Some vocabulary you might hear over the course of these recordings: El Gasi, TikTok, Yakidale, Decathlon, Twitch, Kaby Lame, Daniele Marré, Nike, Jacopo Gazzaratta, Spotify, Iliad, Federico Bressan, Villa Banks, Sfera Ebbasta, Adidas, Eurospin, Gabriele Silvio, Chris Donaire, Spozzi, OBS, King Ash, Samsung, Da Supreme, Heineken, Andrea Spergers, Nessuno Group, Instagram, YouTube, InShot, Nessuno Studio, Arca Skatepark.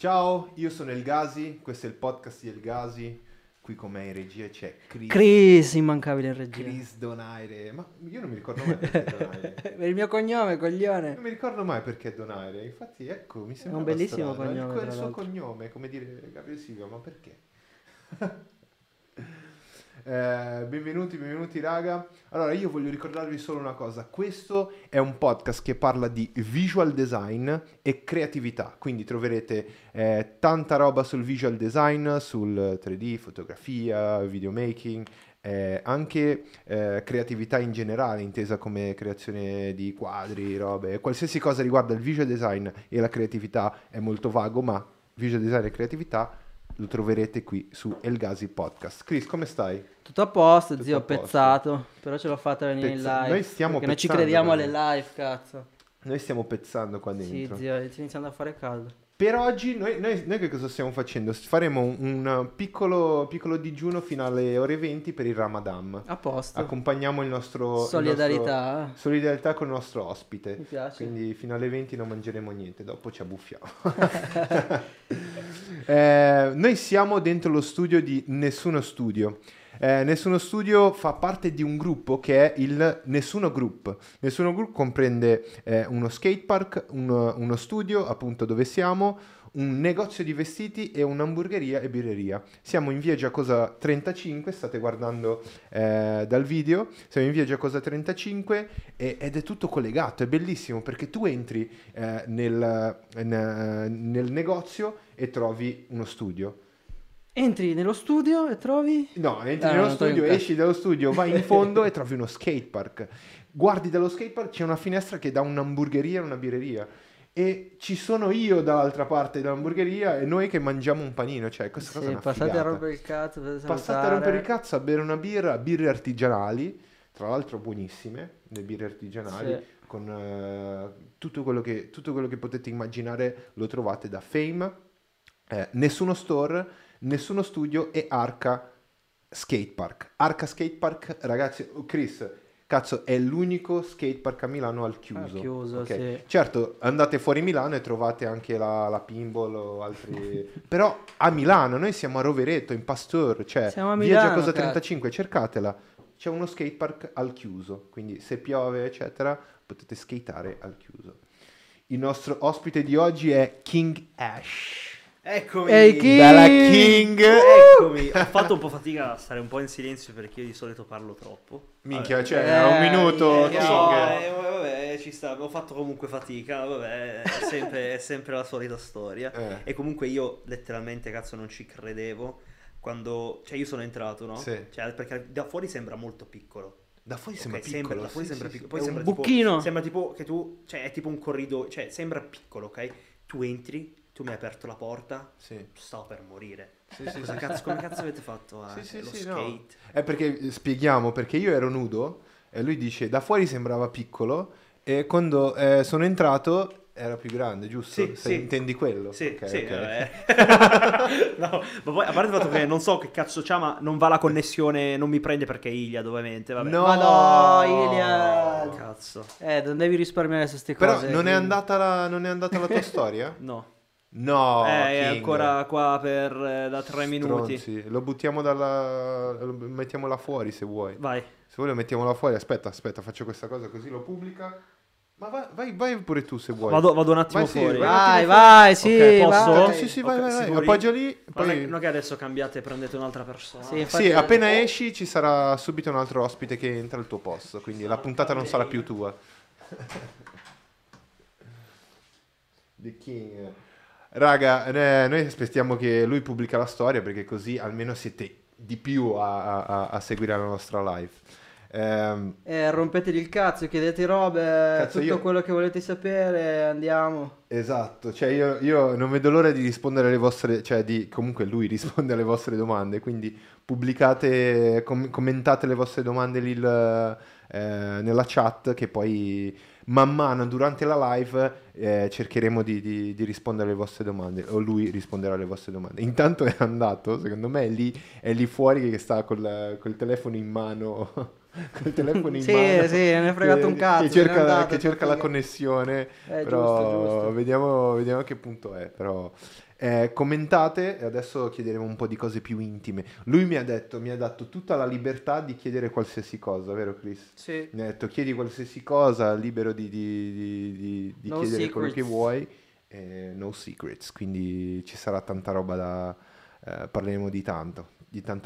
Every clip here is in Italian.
Ciao, io sono El Gasi, questo è il podcast di El Gasi. Qui con me in regia c'è Chris immancabile in regia. Chris Donaire. Ma io non mi ricordo mai perché Donaire. Per il mio cognome, coglione. Non mi ricordo mai perché Donaire. Infatti, ecco, mi sembra un bellissimo cognome. Il suo cognome, come dire Gabriele Silvio, ma perché? Benvenuti raga. Allora, io voglio ricordarvi solo una cosa. Questo è un podcast che parla di visual design e creatività. Quindi troverete tanta roba sul visual design, sul 3D, fotografia, videomaking, anche creatività in generale, intesa come creazione di quadri, robe. Qualsiasi cosa riguarda il visual design e la creatività è molto vago, ma visual design e creatività lo troverete qui su El Gasi Podcast. Chris, come stai? Tutto a posto, tutto zio, pezzato. Però ce l'ho fatta venire in live. Noi stiamo pezzando. Non ci crediamo alle live, cazzo. Noi stiamo pezzando qua dentro. Sì, zio, sta iniziando a fare caldo. Per oggi noi che cosa stiamo facendo? Faremo un piccolo digiuno fino alle ore 20 per il Ramadan. A posto. Accompagniamo il nostro... Solidarietà. Solidarietà con il nostro ospite. Mi piace. Quindi fino alle 20 non mangeremo niente, dopo ci abbuffiamo. Noi siamo dentro lo studio di Nessuno Studio. Nessuno Studio fa parte di un gruppo che è il Nessuno Group. Nessuno Group comprende uno skatepark, uno studio appunto dove siamo, un negozio di vestiti e un'hamburgeria e birreria. Siamo in via Giacosa 35, state guardando dal video, siamo in via Giacosa 35 ed è tutto collegato, è bellissimo perché tu entri nel negozio e trovi uno studio. Entri nello studio e trovi... No, entri nello studio, esci dallo studio, vai in fondo e trovi uno skatepark. Guardi dallo skatepark, c'è una finestra che dà un'hamburgeria e una birreria. E ci sono io dall'altra parte dell'hamburgeria e noi che mangiamo un panino, cioè questa cosa è una figata. Passate a rompere il cazzo, a bere una birra, birre artigianali, tra l'altro buonissime, le birre artigianali, sì. Con tutto quello che potete immaginare lo trovate da Fame, Nessuno Store, Nessuno Studio e Arca Skatepark. Arca Skatepark, ragazzi, Chris, cazzo, è l'unico skatepark a Milano al chiuso. Al chiuso, okay. Sì. Certo, andate fuori Milano e trovate anche la pinball o altri... Però a Milano, noi siamo a Rovereto, in Pasteur, cioè siamo a Milano, via Giacosa 35, cercatela. C'è uno skatepark al chiuso, quindi se piove, eccetera, potete skateare al chiuso. Il nostro ospite di oggi è King Ash. Eccomi, bella King. Eccomi, ho fatto un po' fatica a stare un po' in silenzio perché io di solito parlo troppo. Minchia, cioè un minuto King. Vabbè, ci sta, ho fatto comunque fatica, vabbè, è sempre la solita storia. E comunque io letteralmente, cazzo, non ci credevo quando, cioè io sono entrato, no? Sì. Cioè, perché da fuori sembra molto piccolo. Da fuori sembra piccolo, da fuori sembra piccolo, poi sembra un buchino. Sembra tipo che tu, cioè è tipo un corridoio, cioè sembra piccolo, ok? Tu entri, tu mi hai aperto la porta, sì. Stavo per morire. Sì, come cazzo avete fatto lo skate? No. È perché, spieghiamo, perché io ero nudo e lui dice, da fuori sembrava piccolo e quando sono entrato era più grande, giusto? Sì, se intendi quello. Sì, okay, sì. Okay. No, ma poi, a parte il fatto che non so che cazzo c'ha, ma non va la connessione, non mi prende perché è Iliad, ovviamente. Vabbè. No, ma no, Iliad! Cazzo. Non devi risparmiare su ste cose. Però non è andata la tua storia? No. No, è ancora qua per da 3 minuti. Stronzi. Lo buttiamo mettiamola fuori se vuoi. Vai. Se vuoi lo mettiamola fuori. Aspetta, faccio questa cosa così lo pubblica. Ma vai pure tu se vuoi. Vado un attimo fuori. Vai, sì, okay, posso? Vai. Sì, vai. Appoggio lì. Poi... Non che adesso cambiate e prendete un'altra persona. Sì, appena esci ci sarà subito un altro ospite che entra al tuo posto, quindi la puntata non sarà più tua. The King. Raga, noi aspettiamo che lui pubblica la storia perché così almeno siete di più a seguire la nostra live. Rompetegli il cazzo, chiedete robe, cazzo, tutto quello che volete sapere, andiamo. Esatto, cioè io non vedo l'ora di rispondere alle vostre, cioè di comunque lui risponde alle vostre domande, quindi pubblicate, commentate le vostre domande lì nella chat che poi... Man mano durante la live cercheremo di rispondere alle vostre domande o lui risponderà alle vostre domande. Intanto è andato, secondo me è lì fuori che sta col telefono in mano col telefono in mano. Sì, ne è fregato un cazzo. Che cerca la connessione. Però giusto. Vediamo a che punto è. Però commentate e adesso chiederemo un po' di cose più intime. Lui mi ha dato tutta la libertà di chiedere qualsiasi cosa, vero Chris? Sì. Mi ha detto chiedi qualsiasi cosa, libero di chiedere secrets. Quello che vuoi. No secrets, quindi ci sarà tanta roba da... parleremo di tanta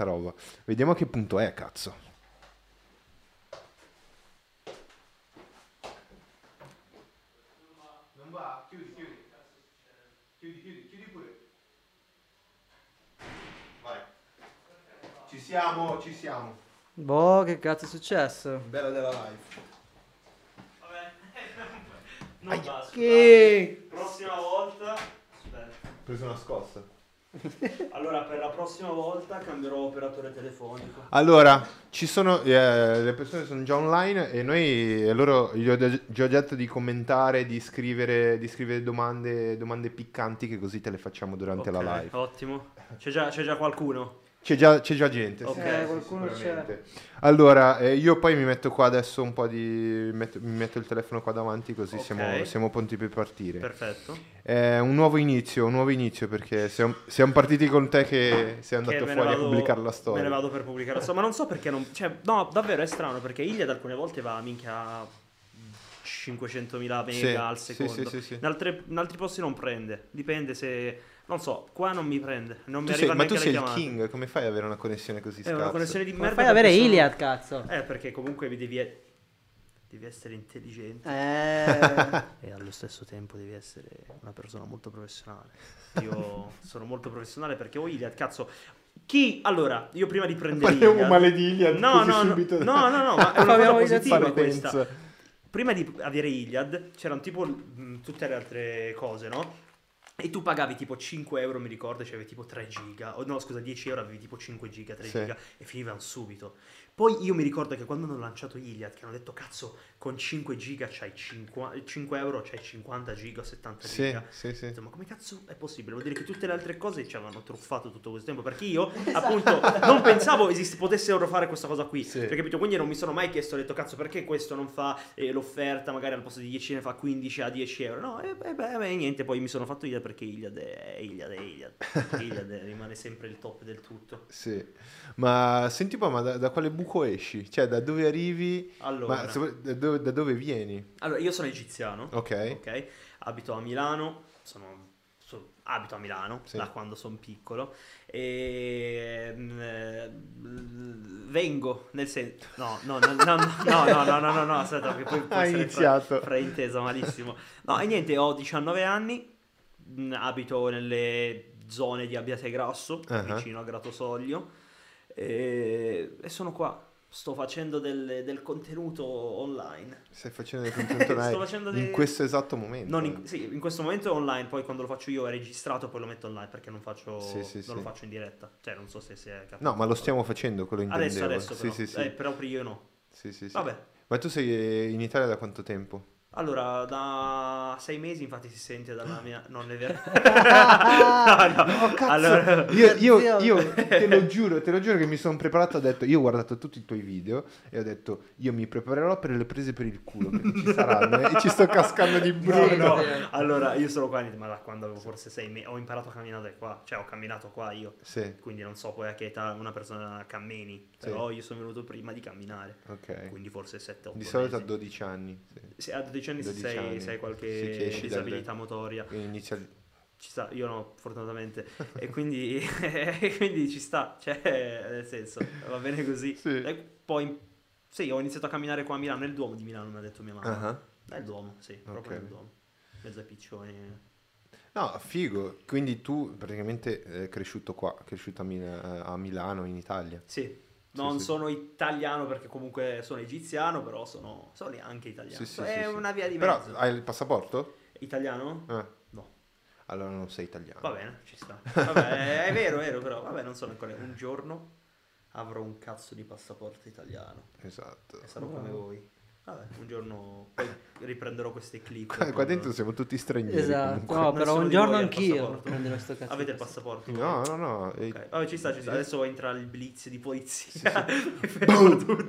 roba. Vediamo a che punto è, cazzo. Ci siamo. Boh, che cazzo è successo? Bella della live. Vabbè. Non basta. Che... Prossima volta... Aspetta. Ho preso una scossa. Allora, per la prossima volta cambierò operatore telefonico. Allora, ci sono... le persone sono già online e noi... Loro gli ho detto di commentare, di scrivere domande piccanti che così te le facciamo durante la live. Ottimo. C'è già qualcuno? C'è già gente, okay, sì, qualcuno c'è. Allora, io poi mi metto qua adesso un po' di... Mi metto il telefono qua davanti così okay. siamo pronti per partire. Perfetto. Un nuovo inizio perché siamo partiti con te che sei andato fuori a pubblicare la storia. Me ne vado per pubblicare la storia, ma non so perché non... Cioè, no, davvero è strano perché Iliad alcune volte va minchia 500.000 mega al secondo. Sì. In altri posti non prende, dipende se... Non so, qua non mi prende, non mi arriva neanche le chiamate. Ma tu sei il King, come fai ad avere una connessione così scarsa? Una connessione di merda. Fai avere Iliad, cazzo. Perché comunque devi essere intelligente. E allo stesso tempo devi essere una persona molto professionale. Io sono molto professionale perché ho Iliad, cazzo. Chi? Allora, io prima di prendere Iliad... Parliamo male di Iliad subito. No, ma è una cosa positiva questa. Prima di avere Iliad c'erano tipo tutte le altre cose, no? E tu pagavi tipo 5 euro, mi ricordo, cioè avevi tipo 3 giga, o no scusa 10 euro avevi tipo 5 giga, 3 giga e finivano subito. Poi io mi ricordo che quando hanno lanciato Iliad, che hanno detto cazzo con 5 giga c'hai 5 euro c'hai 50 giga o 70 giga. Sì. Insomma, come cazzo è possibile? Vuol dire che tutte le altre cose ci avevano truffato tutto questo tempo, perché io appunto non pensavo potessero fare questa cosa qui, perché capito? Quindi non mi sono mai chiesto, ho detto cazzo perché questo non fa l'offerta, magari al posto di 10 ne fa 15 a 10 euro, no? E niente, poi mi sono fatto Iliad perché Iliad rimane sempre il top del tutto. Sì, ma senti poi, ma da quale buco esci? Cioè da dove arrivi? Allora, da dove vieni? Allora, io sono egiziano, ok? Abito a Milano, abito a Milano da quando sono piccolo e vengo nel senso no, aspetta che poi può essere fraintesa malissimo. No, e niente, ho 19 anni. Abito nelle zone di Abbiate Grasso, vicino a Gratosoglio, e sono qua. Sto facendo del contenuto online. Stai facendo del contenuto online in questo esatto momento. In questo momento è online, poi quando lo faccio io è registrato, poi lo metto online perché non lo faccio in diretta. Cioè non so se è capito. No, ma lo stiamo facendo quello in diretta. Adesso però. Sì. Proprio io no. Sì. Vabbè. Ma tu sei in Italia da quanto tempo? Allora, da 6 mesi infatti si sente dalla mia... Non è vero. No. Oh, cazzo. Allora... Io te lo giuro che mi sono preparato, ho detto, io ho guardato tutti i tuoi video e ho detto, io mi preparerò per le prese per il culo, perché ci saranno e ci sto cascando di brutto. No. Allora, io sono qua, ma da quando avevo forse 6 mesi, ho imparato a camminare qua, cioè ho camminato qua io, quindi non so poi a che età una persona cammini, però io sono venuto prima di camminare, quindi forse 7-8 mesi. Di solito a 12 anni. A 12 anni se hai qualche disabilità motoria ci sta, io no fortunatamente e quindi ci sta, cioè nel senso va bene così. Poi ho iniziato a camminare qua a Milano, nel Duomo di Milano mi ha detto mia mamma. Nel Duomo, proprio nel Duomo, mezzo a piccioni. No, figo, quindi tu praticamente sei cresciuto qua, cresciuto a Milano in Italia. Non sono italiano perché comunque sono egiziano, però sono anche italiano. È una via di mezzo. Però hai il passaporto? Italiano? No. Allora non sei italiano. Va bene, ci sta. Vabbè, è vero, però vabbè, non sono ancora. Un giorno avrò un cazzo di passaporto italiano. Esatto. E sarò come voi. Vabbè, un giorno poi riprenderò queste clip. Qua dentro siamo tutti stranieri. Esatto. No, però un giorno anch'io prenderò sto cazzo. Avete il passaporto? No, no, no. Okay. Vabbè, ci sta, ci sta. Adesso entra il blitz di polizia. Sì, sì. Tutto.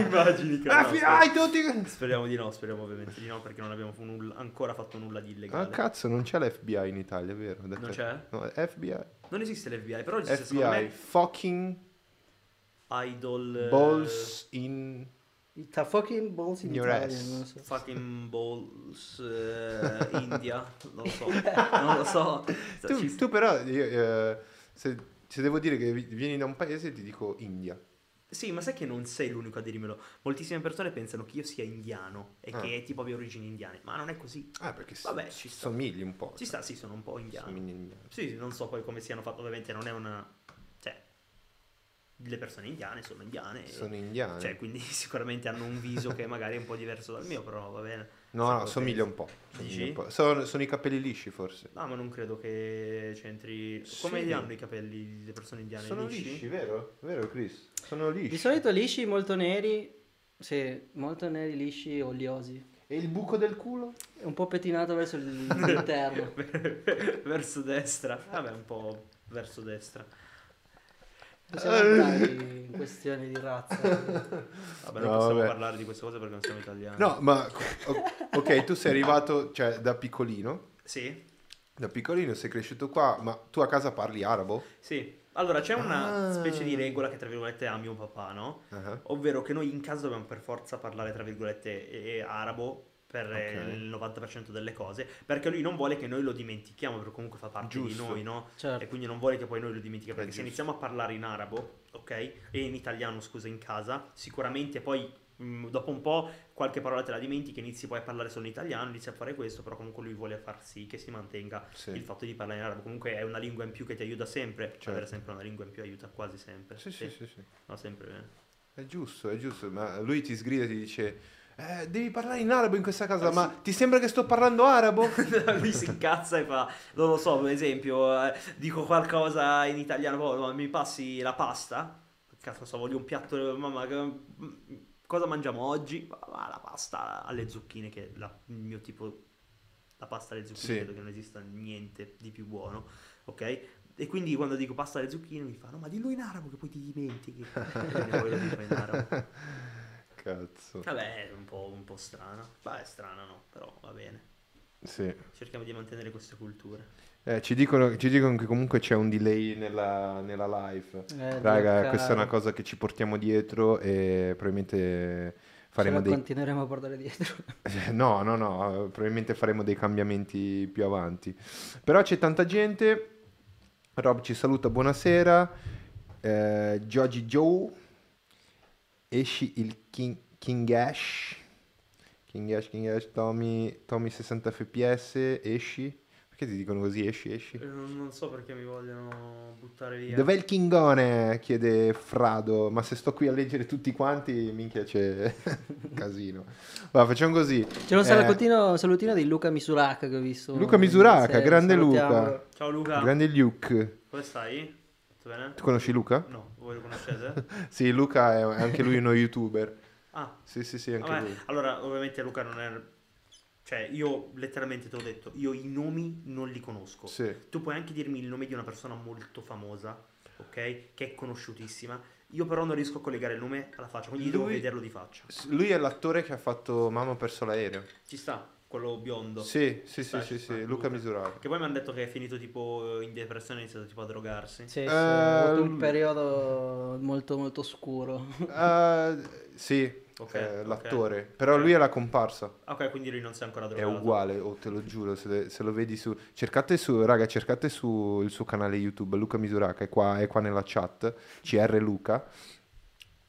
Immagini. FBI, tutti. Speriamo di no, speriamo ovviamente di no, perché non abbiamo ancora fatto nulla di illegale. Ah, cazzo, non c'è l'FBI in Italia, vero? Non c'è? No, FBI. Non esiste l'FBI, però esiste FBI, secondo me. Fucking idol. Balls in. The fucking balls in your Italia, ass. Non lo so. Fucking balls India, non lo so, non lo so. Tu però, io, se devo dire che vieni da un paese ti dico India. Sì, ma sai che non sei l'unico a dirmelo. Moltissime persone pensano che io sia indiano e che tipo abbia origini indiane, ma non è così. Ah, perché vabbè, ci somigli un po'. Ci sta, sì, sono un po' indiano. Sì, non so poi come siano fatti, ovviamente non è una... Le persone indiane sono indiane. Sono indiane. Cioè, quindi sicuramente hanno un viso che magari è un po' diverso dal mio, però va bene. No, no, somiglia un po'. Somiglia un po'. Sono i capelli lisci, forse. No, ma non credo che c'entri... Come li hanno i capelli le persone indiane? Sono lisci, vero? Vero, Chris? Sono lisci. Di solito lisci, molto neri. Sì, molto neri, lisci, oliosi. E il buco del culo? È un po' pettinato verso l'interno. Verso destra. Vabbè, un po' verso destra. In questione di razza, vabbè, non possiamo parlare di queste cose perché non siamo italiani. No, ma ok, tu sei arrivato, cioè, da piccolino. Sì. Da piccolino sei cresciuto qua, ma tu a casa parli arabo? Sì. Allora c'è una specie di regola che tra virgolette ha mio papà, no? Ovvero che noi in casa dobbiamo per forza parlare tra virgolette arabo per il 90% delle cose, perché lui non vuole che noi lo dimentichiamo, perché comunque fa parte di noi, no? Certo. E quindi non vuole che poi noi lo dimentichiamo, perché se iniziamo a parlare in arabo, ok? E in italiano, scusa, in casa, sicuramente poi dopo un po' qualche parola te la dimentichi, inizi poi a parlare solo in italiano, inizi a fare questo, però comunque lui vuole far sì che si mantenga il fatto di parlare in arabo. Comunque è una lingua in più che ti aiuta sempre, avere sempre una lingua in più aiuta quasi sempre. Sì. No, sempre bene. È giusto, ma lui ti sgrida e ti dice... devi parlare in arabo in questa casa, ma ti sembra che sto parlando arabo? Lui si incazza e fa, non lo so, per esempio, dico qualcosa in italiano, mi passi la pasta? Cazzo, so, voglio un piatto, mamma, cosa mangiamo oggi? Ma la pasta alle zucchine, che è il mio tipo, la pasta alle zucchine, credo che non esista niente di più buono, ok? E quindi quando dico pasta alle zucchine mi fa, no, ma dillo in arabo che poi ti dimentichi. E poi lo dico in arabo. Cazzo. Vabbè, è un po' strana. Beh, è strana, no? Però va bene. Sì. Cerchiamo di mantenere queste culture. Ci dicono che comunque c'è un delay nella live. Raga, questa è una cosa che ci portiamo dietro e probabilmente faremo continueremo a portare dietro. No, probabilmente faremo dei cambiamenti più avanti. Però c'è tanta gente. Rob ci saluta, buonasera. Giorgi Joe. Esci il King Ash, Tommy 60 fps, esci. Perché ti dicono così, esci? Non so perché mi vogliono buttare via. Dov'è il Kingone? Chiede Frado, ma se sto qui a leggere tutti quanti, minchia c'è casino. Va, facciamo così. C'è un salutino di Luca Misuraca che ho visto. Luca Misuraca, grande Luca. Ciao Luca. Grande Luke. Come stai? Tu conosci Luca? No, voi lo conoscete? Sì, Luca è anche lui uno youtuber. Ah. Sì, anche lui. Allora, ovviamente Luca non è... Cioè, io letteralmente te l'ho detto, io i nomi non li conosco. Sì. Tu puoi anche dirmi il nome di una persona molto famosa, ok? Che è conosciutissima. Io però non riesco a collegare il nome alla faccia, quindi devo vederlo di faccia. Lui è l'attore che ha fatto Mamma ho perso l'aereo. Ci sta. Quello biondo. Sì, Luca Misuraca. Che poi mi hanno detto che è finito tipo in depressione, è iniziato tipo a drogarsi. Sì, ha avuto un periodo molto molto scuro. L'attore. Però lui è la comparsa. Ok, quindi lui non si è ancora drogato. È uguale, te lo giuro, se lo vedi su... Cercate su il suo canale YouTube, Luca Misuraca, è qua nella chat, CR Luca.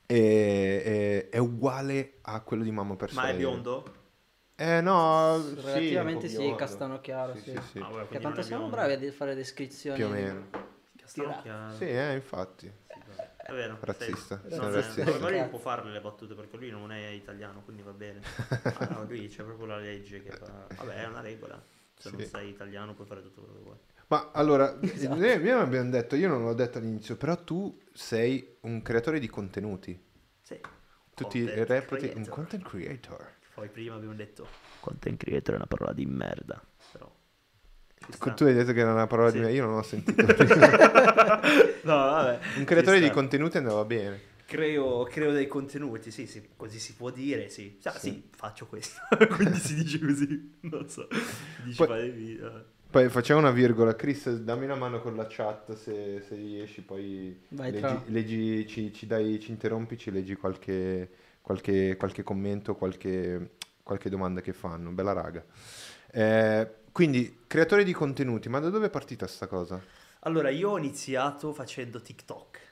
È uguale a quello di Mamma Persona. Ma è biondo? No, relativamente sì, castano chiaro. Sì. Ah, guarda, che tanto siamo bravi a fare descrizioni più o meno. Castano chiaro. Sì, infatti. È vero. Razzista. Ma lui può farne le battute perché lui non è italiano, quindi va bene. No, lui c'è proprio la legge che fa. Vabbè, è una regola. Se non sei italiano puoi fare tutto quello che vuoi. Ma allora, noi abbiamo detto, io non l'ho detto all'inizio, però tu sei un creatore di contenuti. Sì. tutti i reputi un content creator. Poi prima abbiamo detto content creator è una parola di merda, però tu hai detto che era una parola di merda, io non ho sentito. No, vabbè, un creatore di contenuti andava bene. Creo dei contenuti, sì, così si può dire, sì. Ah, sì, faccio questo, quindi si dice così, non so. Dici poi, fai video. Poi facciamo una virgola, Chris, dammi una mano con la chat se riesci, poi leggi ci interrompi, ci leggi qualche commento, qualche domanda che fanno, bella raga. Quindi, creatore di contenuti, ma da dove è partita sta cosa? Allora, io ho iniziato facendo TikTok.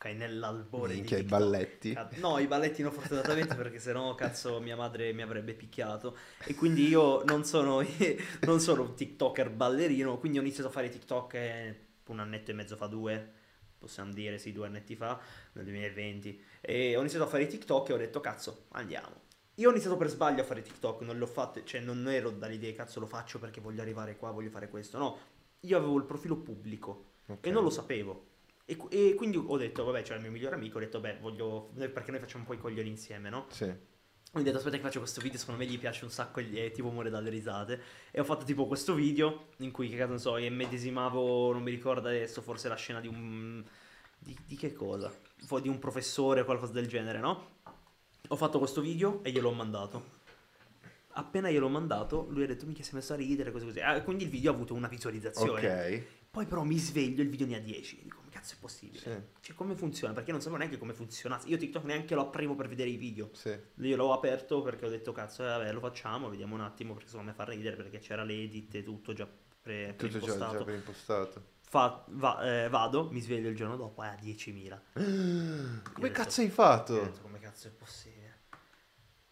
Ok, nell'albore di TikTok. I balletti? No, i balletti no, fortunatamente, perché sennò cazzo mia madre mi avrebbe picchiato. E quindi io non sono un TikToker ballerino, quindi ho iniziato a fare TikTok un annetto e mezzo fa, due, possiamo dire, sì, 2 annetti fa, nel 2020. E ho iniziato a fare TikTok e ho detto cazzo, andiamo. Io ho iniziato per sbaglio a fare TikTok, non l'ho fatto, cioè non ero dall'idea cazzo lo faccio perché voglio arrivare qua, voglio fare questo, no. Io avevo il profilo pubblico e non lo sapevo. E quindi ho detto, vabbè, c'era il mio migliore amico, ho detto, beh, voglio... Perché noi facciamo un po' i coglioni insieme, no? Sì. Ho detto, aspetta che faccio questo video, secondo me gli piace un sacco e tipo muore dalle risate. E ho fatto tipo questo video, in cui, che cazzo non so, immedesimavo, non mi ricordo adesso, forse la scena di un... Di che cosa? Di un professore o qualcosa del genere, no? Ho fatto questo video e gliel'ho mandato. Appena gliel'ho mandato, lui ha detto, minchia, si è messo a ridere, cose così. Quindi il video ha avuto una visualizzazione. Ok. Poi però mi sveglio, il video ne ha 10, dico, ma cazzo è possibile? Sì. Cioè, come funziona? Perché non sapevo neanche come funzionasse. Io TikTok neanche lo aprivo per vedere i video. Sì. Io l'ho aperto perché ho detto, cazzo, vabbè, lo facciamo, vediamo un attimo, perché secondo me fa ridere, perché c'era l'edit e tutto già preimpostato. Vado, mi sveglio il giorno dopo, a 10.000. Come cazzo hai fatto? Ho detto, come cazzo è possibile?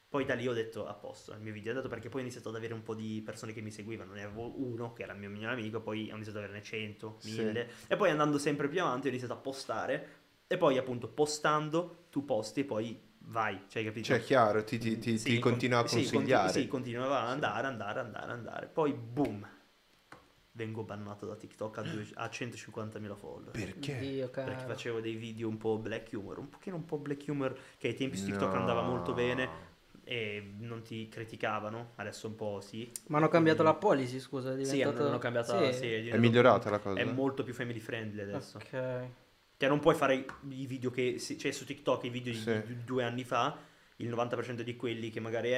Poi da lì ho detto, a posto, il mio video è andato, perché poi ho iniziato ad avere un po' di persone che mi seguivano. Ne avevo uno che era il mio migliore amico, poi ho iniziato ad averne 100, 1000, e poi andando sempre più avanti ho iniziato a postare, e poi appunto postando tu posti e poi vai, cioè, capito? Cioè, chiaro, ti continua a consigliare. Sì, continuava ad andare, poi boom, vengo bannato da TikTok a 150.000 follower. Perché? Dio, perché facevo dei video un po' black humor, un po' black humor, che ai tempi su TikTok andava molto bene. E non ti criticavano, adesso un po' sì. Ma hanno cambiato la policy, scusa, è diventato... Sì, hanno cambiato, è migliorata la cosa. È molto più family friendly adesso. Ok. Cioè non puoi fare i video che... Cioè su TikTok i video di 2 anni fa, il 90% di quelli che magari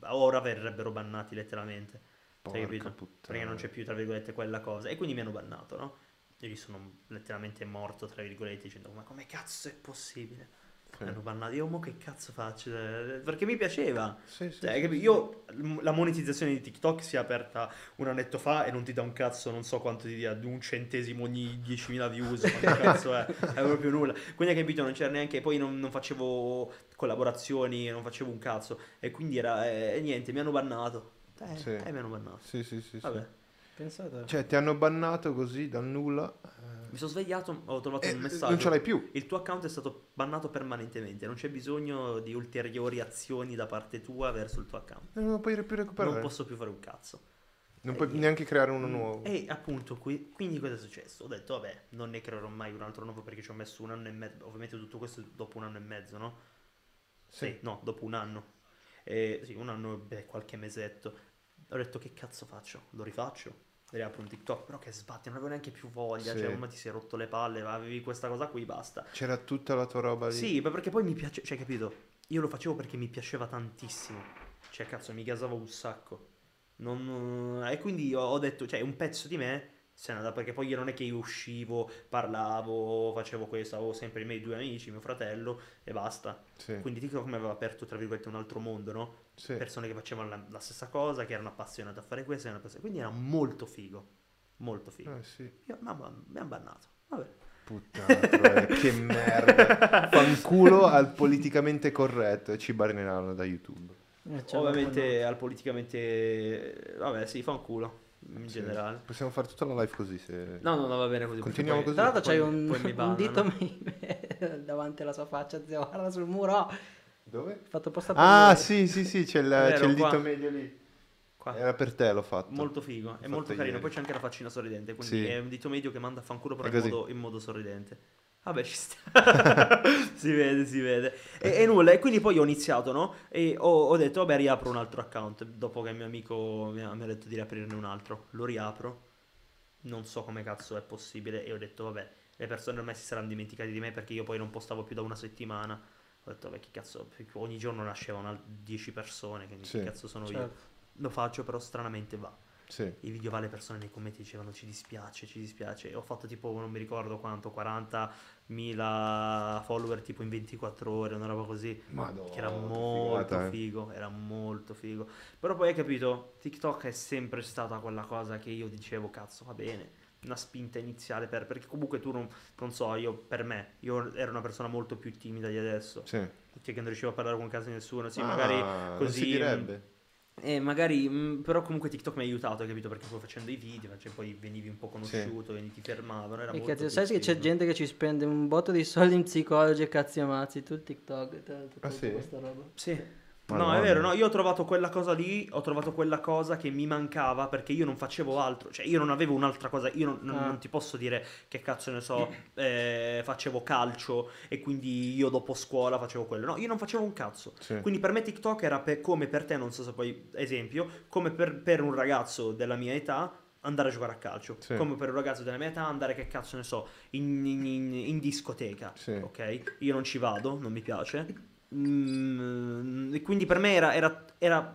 ora verrebbero bannati letteralmente. Porca puttana. Perché non c'è più, tra virgolette, quella cosa. E quindi mi hanno bannato, no? Io sono letteralmente morto, tra virgolette, dicendo, ma come cazzo è possibile? Hanno bannato, io mo che cazzo faccio? Perché mi piaceva, io la monetizzazione di TikTok si è aperta un annetto fa e non ti dà un cazzo, non so quanto ti dia, un centesimo ogni 10.000 views, ma che cazzo è proprio nulla, quindi hai capito, non c'era neanche, poi non facevo collaborazioni, non facevo un cazzo, e quindi era, niente, mi hanno bannato, mi hanno bannato, vabbè. Pensate. Cioè ti hanno bannato così dal nulla. Mi sono svegliato, ho trovato un messaggio. Non ce l'hai più. Il tuo account è stato bannato permanentemente. Non c'è bisogno di ulteriori azioni da parte tua verso il tuo account. Non lo puoi più recuperare. Non posso più fare un cazzo. Non puoi neanche creare uno nuovo. E appunto quindi cosa è successo? Ho detto vabbè, non ne creerò mai un altro nuovo, perché ci ho messo 1 anno e mezzo. Ovviamente tutto questo dopo 1 anno e mezzo, no? Sì, no, dopo 1 anno. Sì, 1 anno, beh, qualche mesetto. Ho detto che cazzo faccio? Lo rifaccio? Riapro un TikTok, però che sbatti, non avevo neanche più voglia, cioè ormai ti sei rotto le palle, avevi questa cosa qui, basta. C'era tutta la tua roba lì. Sì, ma perché poi mi piace, cioè, capito? Io lo facevo perché mi piaceva tantissimo. Cioè, cazzo, mi gasavo un sacco. E quindi ho detto, cioè, un pezzo di me se ne andava, perché poi io non è che io uscivo, parlavo, facevo questo, avevo sempre i miei 2 amici, mio fratello e basta. Sì. Quindi TikTok mi aveva aperto, tra virgolette, un altro mondo, no? Sì. Persone che facevano la stessa cosa, che erano appassionate a fare questo, quindi era molto figo, molto figo. Mi hanno bannato, vabbè. Puttana, che merda. Fanculo al politicamente corretto, e ci banneranno da YouTube. Ovviamente al politicamente... Vabbè, sì, fanculo. In generale possiamo fare tutta la live così, se no va bene così, continuiamo così. Tra l'altro c'hai un dito davanti alla sua faccia, guarda sul muro dove fatto posta. Sì, c'è il dito medio lì qua. Era per te, l'ho fatto, molto figo, è molto carino. Poi c'è anche la faccina sorridente, quindi è un dito medio che manda a fanculo, però in modo sorridente. Vabbè, ci sta. Si vede, si vede. E nulla, e quindi poi ho iniziato, no? E ho detto, vabbè, riapro un altro account. Dopo che il mio amico mi ha detto di riaprirne un altro, lo riapro. Non so come cazzo è possibile. E ho detto, vabbè, le persone ormai si saranno dimenticate di me, perché io poi non postavo più da una settimana. Ho detto, vabbè, che cazzo, ogni giorno nascevano 10 persone, quindi sì, che cazzo sono, certo, io? Lo faccio, però stranamente va. Sì. I video va, le persone nei commenti dicevano ci dispiace, ci dispiace. E ho fatto tipo, non mi ricordo quanto, 40.000 follower tipo in 24 ore, una roba così. Madonna, che era molto figata, figo, era molto figo. Però poi hai capito, TikTok è sempre stata quella cosa che io dicevo, cazzo, va bene, una spinta iniziale per, perché comunque tu non so, io per me, io ero una persona molto più timida di adesso, sì, che non riuscivo a parlare con casi nessuno, sì, magari così, non si direbbe. Magari, però comunque TikTok mi ha aiutato, hai capito? Perché poi facendo i video, cioè, poi venivi un po' conosciuto, sì, e ti fermavano. Era molto, cazzo, sai che c'è gente che ci spende un botto di soldi in psicologi e cazzi ammazzi, tu il TikTok, tutta sì, questa roba. Sì. Madonna. No, è vero, no, io ho trovato quella cosa lì, ho trovato quella cosa che mi mancava, perché io non facevo altro, cioè io non avevo un'altra cosa, io non ti posso dire che cazzo ne so, facevo calcio e quindi io dopo scuola facevo quello, no, io non facevo un cazzo, sì, quindi per me TikTok era come per te, non so se poi, esempio, come per un ragazzo della mia età, andare a giocare a calcio, sì, come per un ragazzo della mia età andare, che cazzo ne so, in discoteca, sì, ok? Io non ci vado, non mi piace. Quindi per me era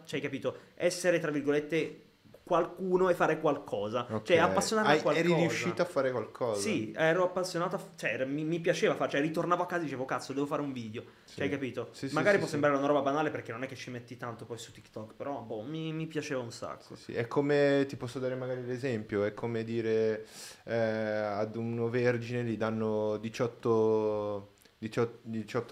cioè, capito, essere tra virgolette qualcuno e fare qualcosa, okay, cioè appassionato a qualcosa. Eri riuscito a fare qualcosa? Sì, ero appassionato, cioè mi piaceva fare, cioè ritornavo a casa e dicevo cazzo, devo fare un video, sì, cioè, capito? Sì, magari sì, può sembrare una roba banale, perché non è che ci metti tanto poi su TikTok, però boh, mi piaceva un sacco. Sì, sì. È come, ti posso dare magari l'esempio, è come dire ad uno vergine gli danno 18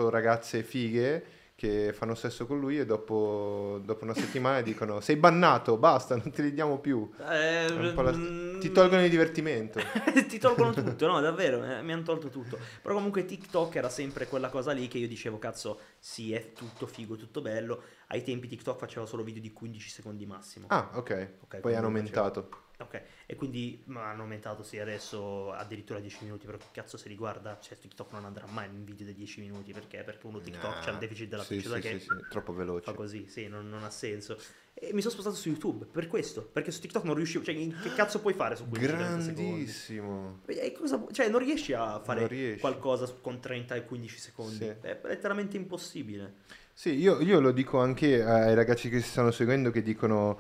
ragazze fighe che fanno sesso con lui e dopo una settimana dicono sei bannato, basta, non te li diamo più, ti tolgono il divertimento. Ti tolgono tutto, no, davvero, mi hanno tolto tutto. Però comunque TikTok era sempre quella cosa lì che io dicevo, cazzo, sì, è tutto figo, tutto bello. Ai tempi TikTok faceva solo video di 15 secondi massimo. Ah, ok, poi hanno aumentato. Ok, e quindi hanno aumentato, sì, adesso addirittura 10 minuti, però che cazzo se li guarda? Cioè TikTok non andrà mai in un video da 10 minuti, perché uno TikTok c'ha il deficit della pubblicità, che è troppo veloce. Fa così, sì, non ha senso. E mi sono spostato su YouTube per questo, perché su TikTok non riuscivo, cioè che cazzo puoi fare su 15 secondi? Grandissimo. E cosa, cioè non riesci a fare qualcosa con 30 e 15 secondi, sì, è letteralmente impossibile. Sì, io lo dico anche ai ragazzi che si stanno seguendo, che dicono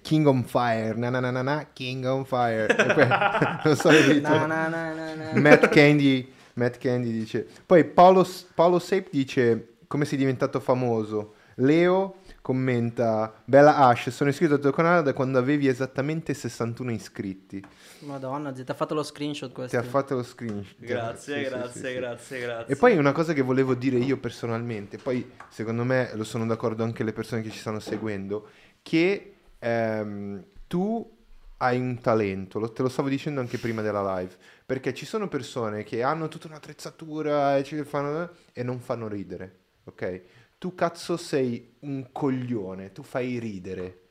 King on Fire, na King on Fire. E poi, non so che dice. Matt Candy dice. Poi Paolo Sape dice come sei diventato famoso. Leo commenta, bella Ash, sono iscritto al tuo canale da quando avevi esattamente 61 iscritti. Madonna, ti ha fatto lo screenshot questo. Ti ha fatto lo screenshot. Grazie, sì, grazie, sì, sì, grazie, sì, grazie. E poi una cosa che volevo dire io personalmente, poi secondo me lo sono d'accordo anche le persone che ci stanno seguendo, che tu hai un talento, te lo stavo dicendo anche prima della live, perché ci sono persone che hanno tutta un'attrezzatura e non fanno ridere, ok? Tu cazzo sei un coglione, tu fai ridere.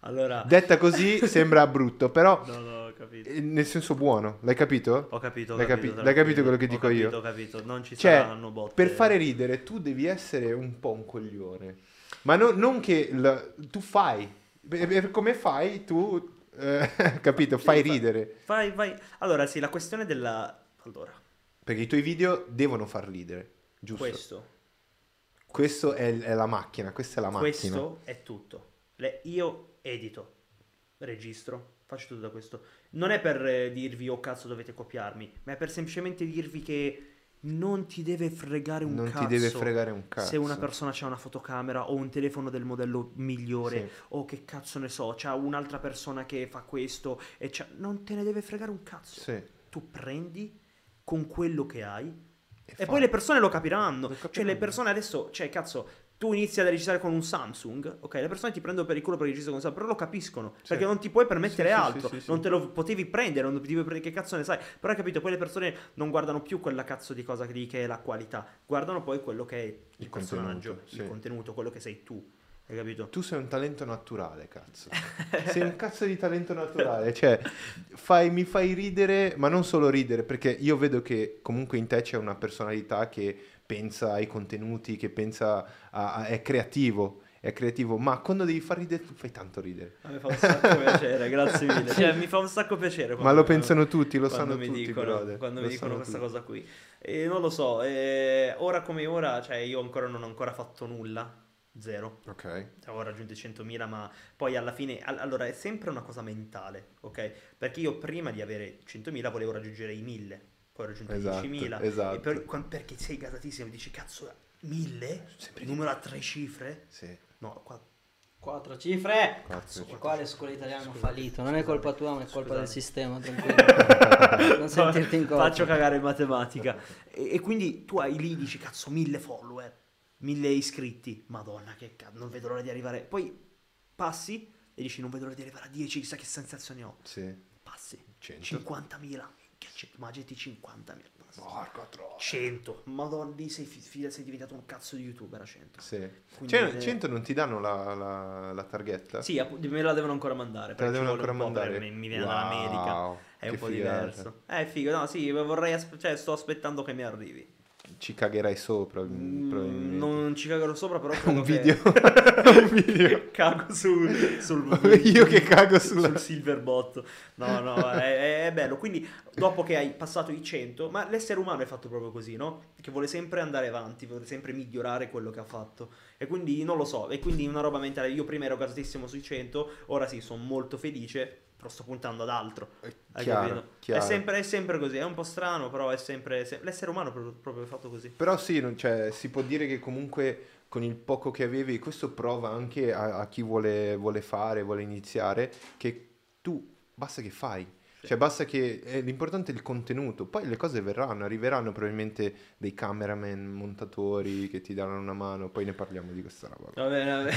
Allora... Detta così sembra brutto, però... No, ho capito. Nel senso buono, l'hai capito? Ho capito quello che dico io? Ho capito, non ci saranno botte. Per fare ridere tu devi essere un po' un coglione. Ma non che tu fai, come fai tu, capito, fai ridere. Vai. Allora sì, la questione della... Allora. Perché i tuoi video devono far ridere, giusto? Questo è la macchina, questa è la macchina. Questo è tutto. Io edito, registro, faccio tutto da questo. Non è per dirvi, oh cazzo dovete copiarmi, ma è per semplicemente dirvi che non ti deve fregare un cazzo. Non ti deve fregare un cazzo. Se una persona c'ha una fotocamera o un telefono del modello migliore, sì, o che cazzo ne so, c'ha un'altra persona che fa questo, e non te ne deve fregare un cazzo. Sì. Tu prendi con quello che hai, e poi le persone lo capiranno. Cioè le persone adesso, cioè cazzo, tu inizi a registrare con un Samsung, ok, le persone ti prendono per il culo per registrare con un Samsung, però lo capiscono, sì, perché non ti puoi permettere altro, non te lo potevi prendere, non ti puoi, che cazzo ne sai, però hai capito, poi le persone non guardano più quella cazzo di cosa che è la qualità, guardano poi quello che è il personaggio, il contenuto, quello che sei tu. Hai capito? Tu sei un talento naturale, cazzo. Sei un cazzo di talento naturale. Cioè, mi fai ridere, ma non solo ridere, perché io vedo che comunque in te c'è una personalità che pensa ai contenuti, che pensa è creativo. È creativo, ma quando devi far ridere tu fai tanto ridere. A me fa un sacco piacere, grazie mille. Cioè, mi fa un sacco piacere. Ma lo pensano tutti, lo sanno tutti. Quando mi dicono questa cosa qui. E non lo so, ora come ora, cioè io ancora non ho ancora fatto nulla. Zero. Ok. Ho raggiunto i 100.000, ma poi alla fine... Allora, è sempre una cosa mentale, ok? Perché io prima di avere 100.000 volevo raggiungere i 1.000. Poi ho raggiunto i 10.000. Esatto. Perché sei gasatissimo e dici, cazzo, 1.000? Sempre numero a tre cifre? Sì. No, quattro cifre. Cazzo, qua le scuole italiane hanno fallito. Non è colpa tua, ma è colpa del sistema, tranquillo. Non sentirti in colpa. Faccio cagare in matematica. E quindi tu hai lì, dici, cazzo, 1.000 follower, 1.000 iscritti. Madonna, che cazzo, non vedo l'ora di arrivare. Poi passi e dici, non vedo l'ora di arrivare a 10, chissà che sensazioni ho. Sì. Passi, 100. 50.000. Ma getti 50.000. Porca troia. 100. Madonna, sei diventato un cazzo di youtuber a 100. Sì. Cioè, 100 non ti danno la targhetta? Sì, me la devono ancora mandare. Te la devono ancora mandare? Mi viene dall'America. È un po' diverso. È figo, no, sì, cioè, sto aspettando che mi arrivi. Ci cagherai sopra. Non ci cagherò sopra, però un video. Un video. Cago sul io che cago sul silverbot. No, è bello. Quindi dopo che hai passato i 100, ma l'essere umano è fatto proprio così, no? Che vuole sempre andare avanti, vuole sempre migliorare quello che ha fatto. E quindi non lo so, e quindi una roba mentale. Io prima ero gasatissimo sui 100, ora sì, sono molto felice. Però sto puntando ad altro. Chiaro. È sempre così. È un po' strano, però è sempre. L'essere umano è proprio fatto così. Però sì, cioè, si può dire che comunque con il poco che avevi, questo prova anche a chi vuole iniziare, che tu basta che fai. Sì. Cioè basta che. L'importante è il contenuto. Poi le cose verranno, arriveranno probabilmente dei cameraman, montatori che ti daranno una mano. Poi ne parliamo di questa roba. Va bene.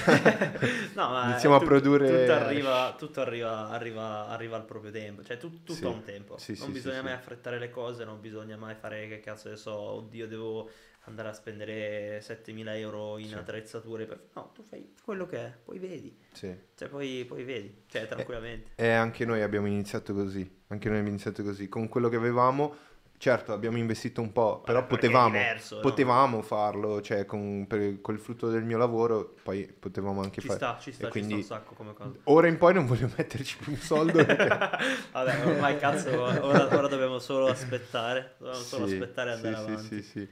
No, ma iniziamo a produrre. Tutto arriva al proprio tempo. Cioè tutto sì. Ha un tempo. Sì, non bisogna mai affrettare le cose. Non bisogna mai fare che cazzo ne so. Oddio, devo andare a spendere 7.000 euro in attrezzature. No, tu fai quello che è, poi vedi. Sì. Cioè poi vedi, cioè tranquillamente. E anche noi abbiamo iniziato così, con quello che avevamo. Certo, abbiamo investito un po', però potevamo farlo, cioè con il frutto del mio lavoro, poi potevamo anche fare. Ci sta un sacco come cosa. Ora in poi non voglio metterci più un soldo. Perché... Vabbè, ormai cazzo, ora dobbiamo solo aspettare, e andare avanti. Sì.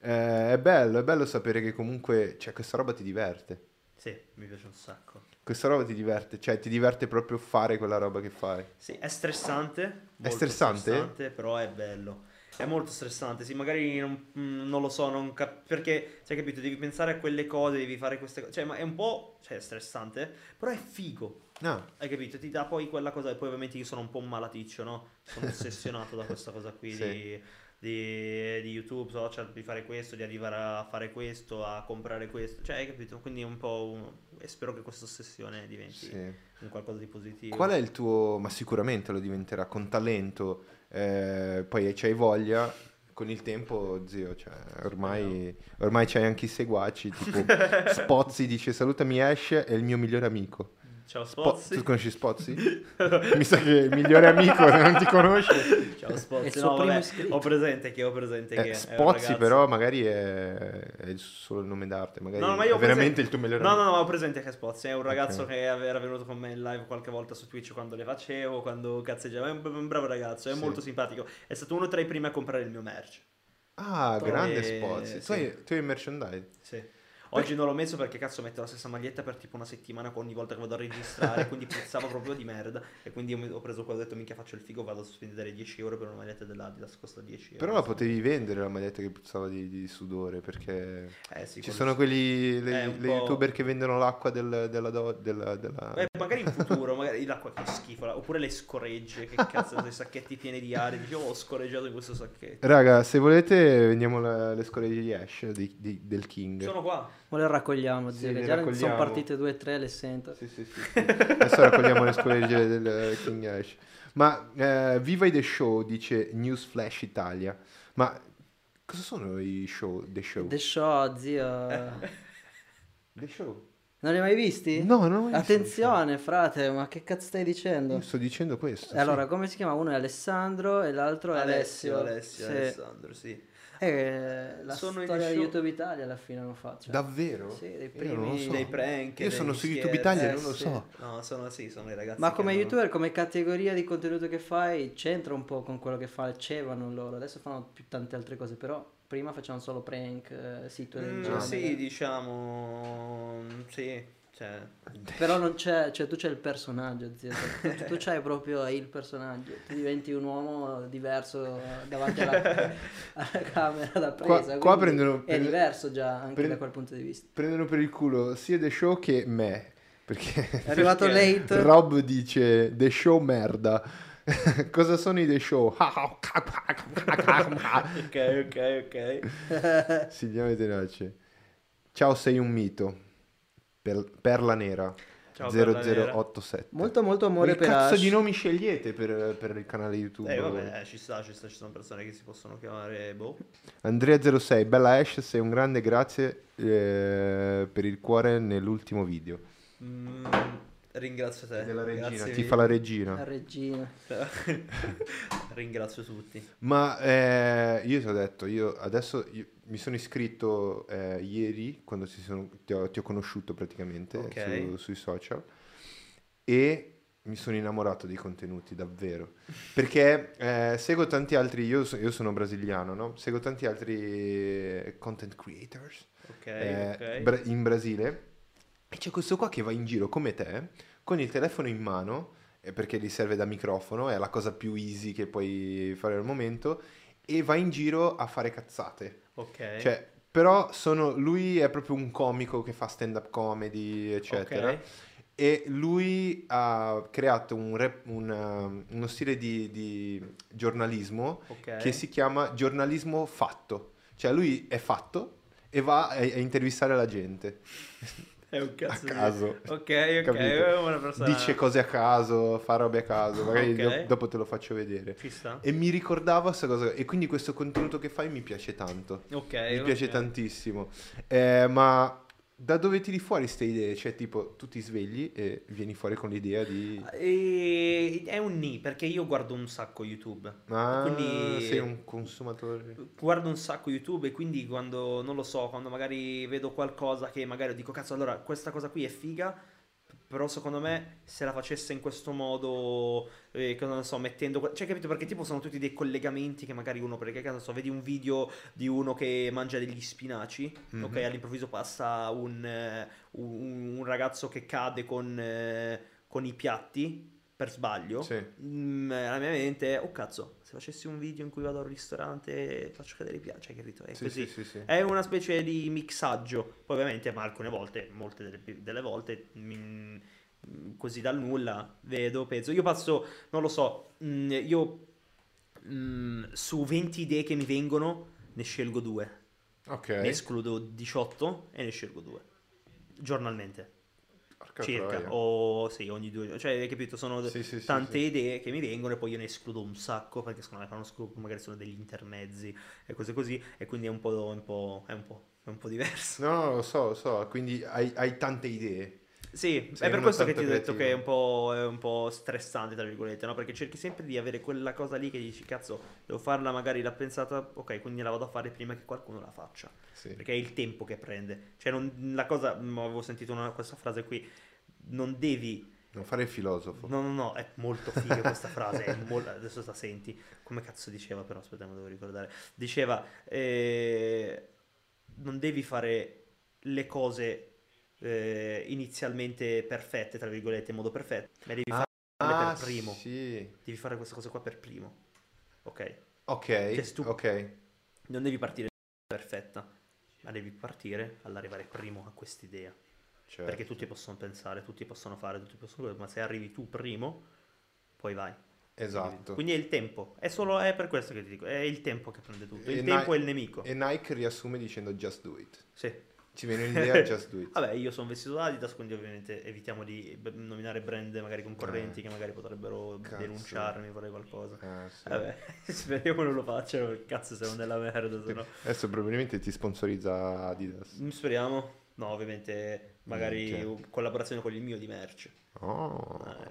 È bello sapere che comunque questa roba ti diverte. Sì, mi piace un sacco. Questa roba ti diverte, cioè ti diverte proprio fare quella roba che fai. Sì, è stressante. È stressante, però è bello. È molto stressante, sì, magari non lo so, perché, cioè, capito, devi pensare a quelle cose, devi fare queste cose, cioè, ma è un po', cioè, stressante, però è figo. No. Hai capito? Ti dà poi quella cosa, e poi ovviamente io sono un po' un malaticcio, no? Sono ossessionato da questa cosa qui, sì. Di YouTube, social, di fare questo, di arrivare a fare questo, a comprare questo, cioè, hai capito? Quindi è un po' e spero che questa ossessione diventi un qualcosa di positivo. Qual è il tuo, ma sicuramente lo diventerà con talento, poi c'hai voglia con il tempo, zio, cioè ormai c'hai anche i seguaci, tipo Spozzi dice salutami Ash, è il mio migliore amico. Ciao Spozzi. Tu conosci Spozzi? Mi sa che il migliore amico non ti conosce. Ciao Spozzi. No, vabbè, ho presente che Spozzi però magari è solo il nome d'arte, magari no, ma è veramente il tuo migliore amico. No, ho presente che Spozzi è un ragazzo che era venuto con me in live qualche volta su Twitch quando le facevo, quando cazzeggiavo. È un bravo ragazzo, è molto simpatico. È stato uno tra i primi a comprare il mio merch. Ah, grande Spozzi. Tu hai il merchandise? Sì. Oggi non l'ho messo perché cazzo metto la stessa maglietta per tipo una settimana ogni volta che vado a registrare, quindi pensavo proprio di merda, e quindi io ho preso quello, ho detto minchia faccio il figo, vado a spendere 10 euro per una maglietta dell'Adidas, costa 10 euro. Però la potevi vendere la maglietta che puzzava di sudore, perché sì, ci sono quelli, le youtuber che vendono l'acqua della... magari in futuro, magari l'acqua che schifo, oppure le scoregge, che cazzo, dei sacchetti pieni di aria, dicevo ho scoreggiato in questo sacchetto. Raga, se volete vendiamo le scoregge di Ash, del King. Sono qua. Ma le raccogliamo, zio, sì, sono partite 2-3, le sento. Sì. Adesso raccogliamo le scoregge del King Ash. Ma viva i The Show, dice Newsflash Italia. Ma cosa sono i show? The Show, zio. The Show? Non li hai mai visti? No, non li ho mai visti. Attenzione, frate, ma che cazzo stai dicendo? Io sto dicendo questo. Allora, sì. Come si chiama? Uno è Alessandro e l'altro è Alessio. Alessio, sì. Alessandro, sì. La sono storia di YouTube Italia alla fine hanno fatto. Cioè. Davvero? Sì, dei primi, so. Dei prank. Io sono su YouTube Italia e non lo so. No, sono sì, sono i ragazzi. Ma come youtuber, come categoria di contenuto che fai, c'entra un po' con quello che facevano loro. Adesso fanno più tante altre cose, però... Prima facevano solo prank, sito del genere. Sì, diciamo... Sì, cioè... Però non c'è... Cioè, tu c'hai il personaggio, zio. Tu c'hai proprio il personaggio. Tu diventi un uomo diverso davanti alla camera da presa. Qua prendono... È diverso già, anche da quel punto di vista. Prendono per il culo sia The Show che me. Perché... È arrivato late. Rob dice The Show merda. Cosa sono i The Show? Ok, ok, ok. Silviano Tenace. Ciao, sei un mito. Perla Nera. Ciao, 0087. Molto, molto amore per Ash. Che cazzo di nomi scegliete per il canale YouTube? Vabbè, ci sono persone che si possono chiamare boh. Andrea 06. Bella Ash, sei un grande, grazie per il cuore nell'ultimo video. Ringrazio te. Della regina. Ti fa la regina. La regina. Ringrazio tutti. Ma io ti ho detto, io adesso mi sono iscritto ieri, quando ti ho conosciuto praticamente, okay. Sui social, e mi sono innamorato dei contenuti, davvero. Perché seguo tanti altri, io sono brasiliano, no? Seguo tanti altri content creators in Brasile. E c'è questo qua che va in giro come te, con il telefono in mano, perché gli serve da microfono, è la cosa più easy che puoi fare al momento, e va in giro a fare cazzate. Ok. Cioè, però lui è proprio un comico che fa stand-up comedy, eccetera. Okay. E lui ha creato uno stile di giornalismo che si chiama giornalismo fatto. Cioè, lui è fatto e va a intervistare la gente. È un cazzo a caso. Ok, dice cose a caso, fa robe a caso, magari dopo te lo faccio vedere. Ci sta. E mi ricordava questa cosa, e quindi questo contenuto che fai mi piace tanto. Mi piace tantissimo. Ma da dove tiri fuori queste idee? Cioè, tipo, tu ti svegli e vieni fuori con l'idea di... È un nì, perché io guardo un sacco YouTube. Ah, quindi sei un consumatore. Guardo un sacco YouTube e quindi quando, non lo so, quando magari vedo qualcosa che magari dico, cazzo, allora questa cosa qui è figa, però secondo me se la facesse in questo modo, che non so, mettendo... Cioè, capito? Perché tipo sono tutti dei collegamenti che magari uno... Perché, che non so, vedi un video di uno che mangia degli spinaci, ok? All'improvviso passa un ragazzo che cade con i piatti, per sbaglio. Sì. La mia mente è, oh cazzo, se facessi un video in cui vado al ristorante faccio cadere i piatti, cioè, capito? È così. Sì. È una specie di mixaggio. Poi ovviamente, ma alcune volte, molte delle volte, così dal nulla vedo, penso. Io passo, non lo so, su 20 idee che mi vengono ne scelgo 2. Ok. Ne escludo 18 e ne scelgo 2. Giornalmente. Circa, o sì, ogni 2, cioè, hai capito, sono tante idee che mi vengono e poi io ne escludo un sacco, perché secondo me magari sono degli intermezzi e cose così, e quindi è un po' diverso. No, lo so, quindi hai tante idee. Sì, è per questo che ti ho detto che è un po' stressante, tra virgolette, no? Perché cerchi sempre di avere quella cosa lì che dici, cazzo, devo farla, magari l'ha pensata, ok, quindi la vado a fare prima che qualcuno la faccia, perché è il tempo che prende. Cioè, la cosa, avevo sentito questa frase qui, non devi... Non fare il filosofo. No, è molto figa questa frase, adesso la senti, come cazzo diceva, però, aspetta, me lo devo ricordare. Diceva, non devi fare le cose... inizialmente perfette, tra virgolette, in modo perfetto, ma devi farle per primo. Sì. Devi fare questa cosa qua per primo. Ok. Non devi partire perfetta, ma devi partire all'arrivare primo a quest'idea. Certo. Perché tutti possono pensare, tutti possono fare, ma se arrivi tu primo, poi vai. Esatto. Quindi è il tempo. È per questo che ti dico, è il tempo che prende tutto. Il tempo è il nemico. E Nike riassume dicendo just do it. Sì. Ci viene un'idea, just do it. Vabbè, io sono vestito da Adidas, quindi ovviamente evitiamo di nominare brand magari concorrenti che magari potrebbero denunciarmi, fare qualcosa. Vabbè, speriamo non lo facciano, perché cazzo siamo nella merda, se no. Adesso probabilmente ti sponsorizza Adidas. Speriamo. No, ovviamente magari collaborazione con il mio di merch.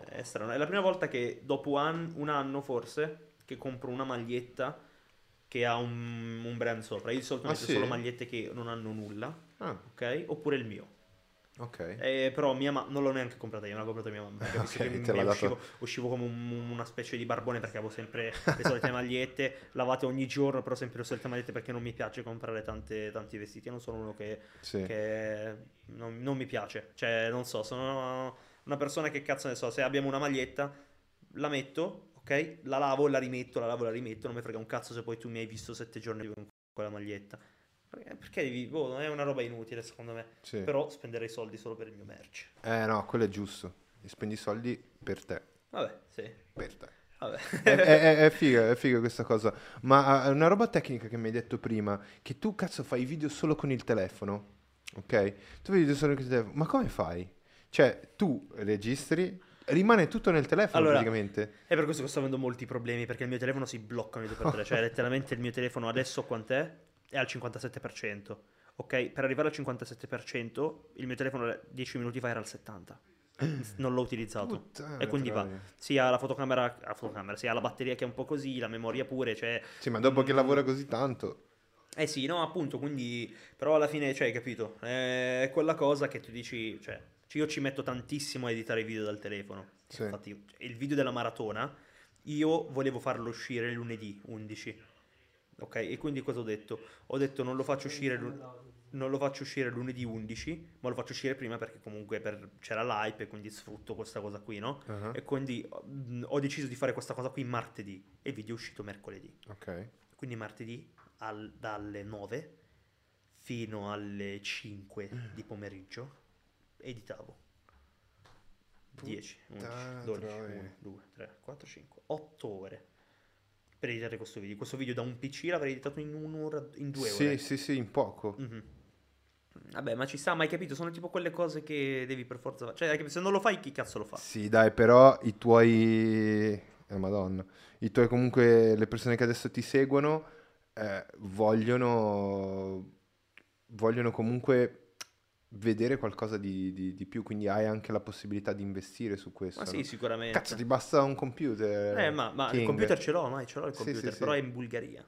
È strano, è la prima volta che dopo un anno forse che compro una maglietta che ha un brand sopra. Io solitamente solo magliette che non hanno nulla, ok? Oppure il mio. Ok. Però mia mamma non l'ho neanche comprata io, l'ho comprata mia mamma. Okay, che uscivo come una specie di barbone perché avevo sempre le solite magliette lavate ogni giorno, però sempre le solite magliette perché non mi piace comprare tanti vestiti. Io non sono uno che non mi piace. Cioè, non so, sono una persona che cazzo ne so, se abbiamo una maglietta la metto, ok? La lavo e la rimetto, non mi frega un cazzo se poi tu mi hai visto 7 giorni con quella maglietta. Perché devi, non è una roba inutile secondo me. Sì. Però spenderei soldi solo per il mio merch. No, quello è giusto. Spendi soldi per te. Vabbè, sì. Per te. Vabbè. È figa questa cosa. Ma una roba tecnica che mi hai detto prima, che tu cazzo fai video solo con il telefono. Ok? Tu fai video solo con il telefono. Ma come fai? Cioè, tu registri, rimane tutto nel telefono, allora, praticamente. È per questo che sto avendo molti problemi, perché il mio telefono si blocca ogni 2x3. Cioè, letteralmente il mio telefono adesso quant'è? È al 57%, ok? Per arrivare al 57%, il mio telefono 10 minuti fa era al 70%, non l'ho utilizzato. Puttana, e quindi va, sia la fotocamera, sia la batteria che è un po' così, la memoria pure, cioè... Sì, ma dopo che lavora così tanto... Eh sì, no, appunto, quindi... Però alla fine, cioè, hai capito? È quella cosa che tu dici, cioè... Io ci metto tantissimo a editare i video dal telefono. Sì. Infatti, il video della maratona, io volevo farlo uscire lunedì 11%. Ok, e quindi cosa ho detto? Ho detto non lo faccio uscire, lunedì 11, ma lo faccio uscire prima perché comunque c'era l'hype e quindi sfrutto questa cosa qui, no? Uh-huh. E quindi ho deciso di fare questa cosa qui martedì e il video è uscito mercoledì. Ok. Quindi martedì dalle 9 fino alle 5 di pomeriggio editavo. 10, 11, 12, 1, 2, 3, 4, 5, 8 ore. Per editare questo video da un PC l'avrei editato in un'ora, in 2 ore. Sì, in poco. Mm-hmm. Vabbè, ma ci sta, ma hai capito, sono tipo quelle cose che devi per forza fare. Cioè, se non lo fai, chi cazzo lo fa? Sì, dai, però i tuoi... Madonna. I tuoi comunque, le persone che adesso ti seguono, vogliono comunque... vedere qualcosa di più, quindi hai anche la possibilità di investire su questo. Ma sì, no? Sicuramente. Cazzo, ti basta un computer. Ma il computer ce l'ho, ormai ce l'ho il computer, sì, però sì. È in Bulgaria.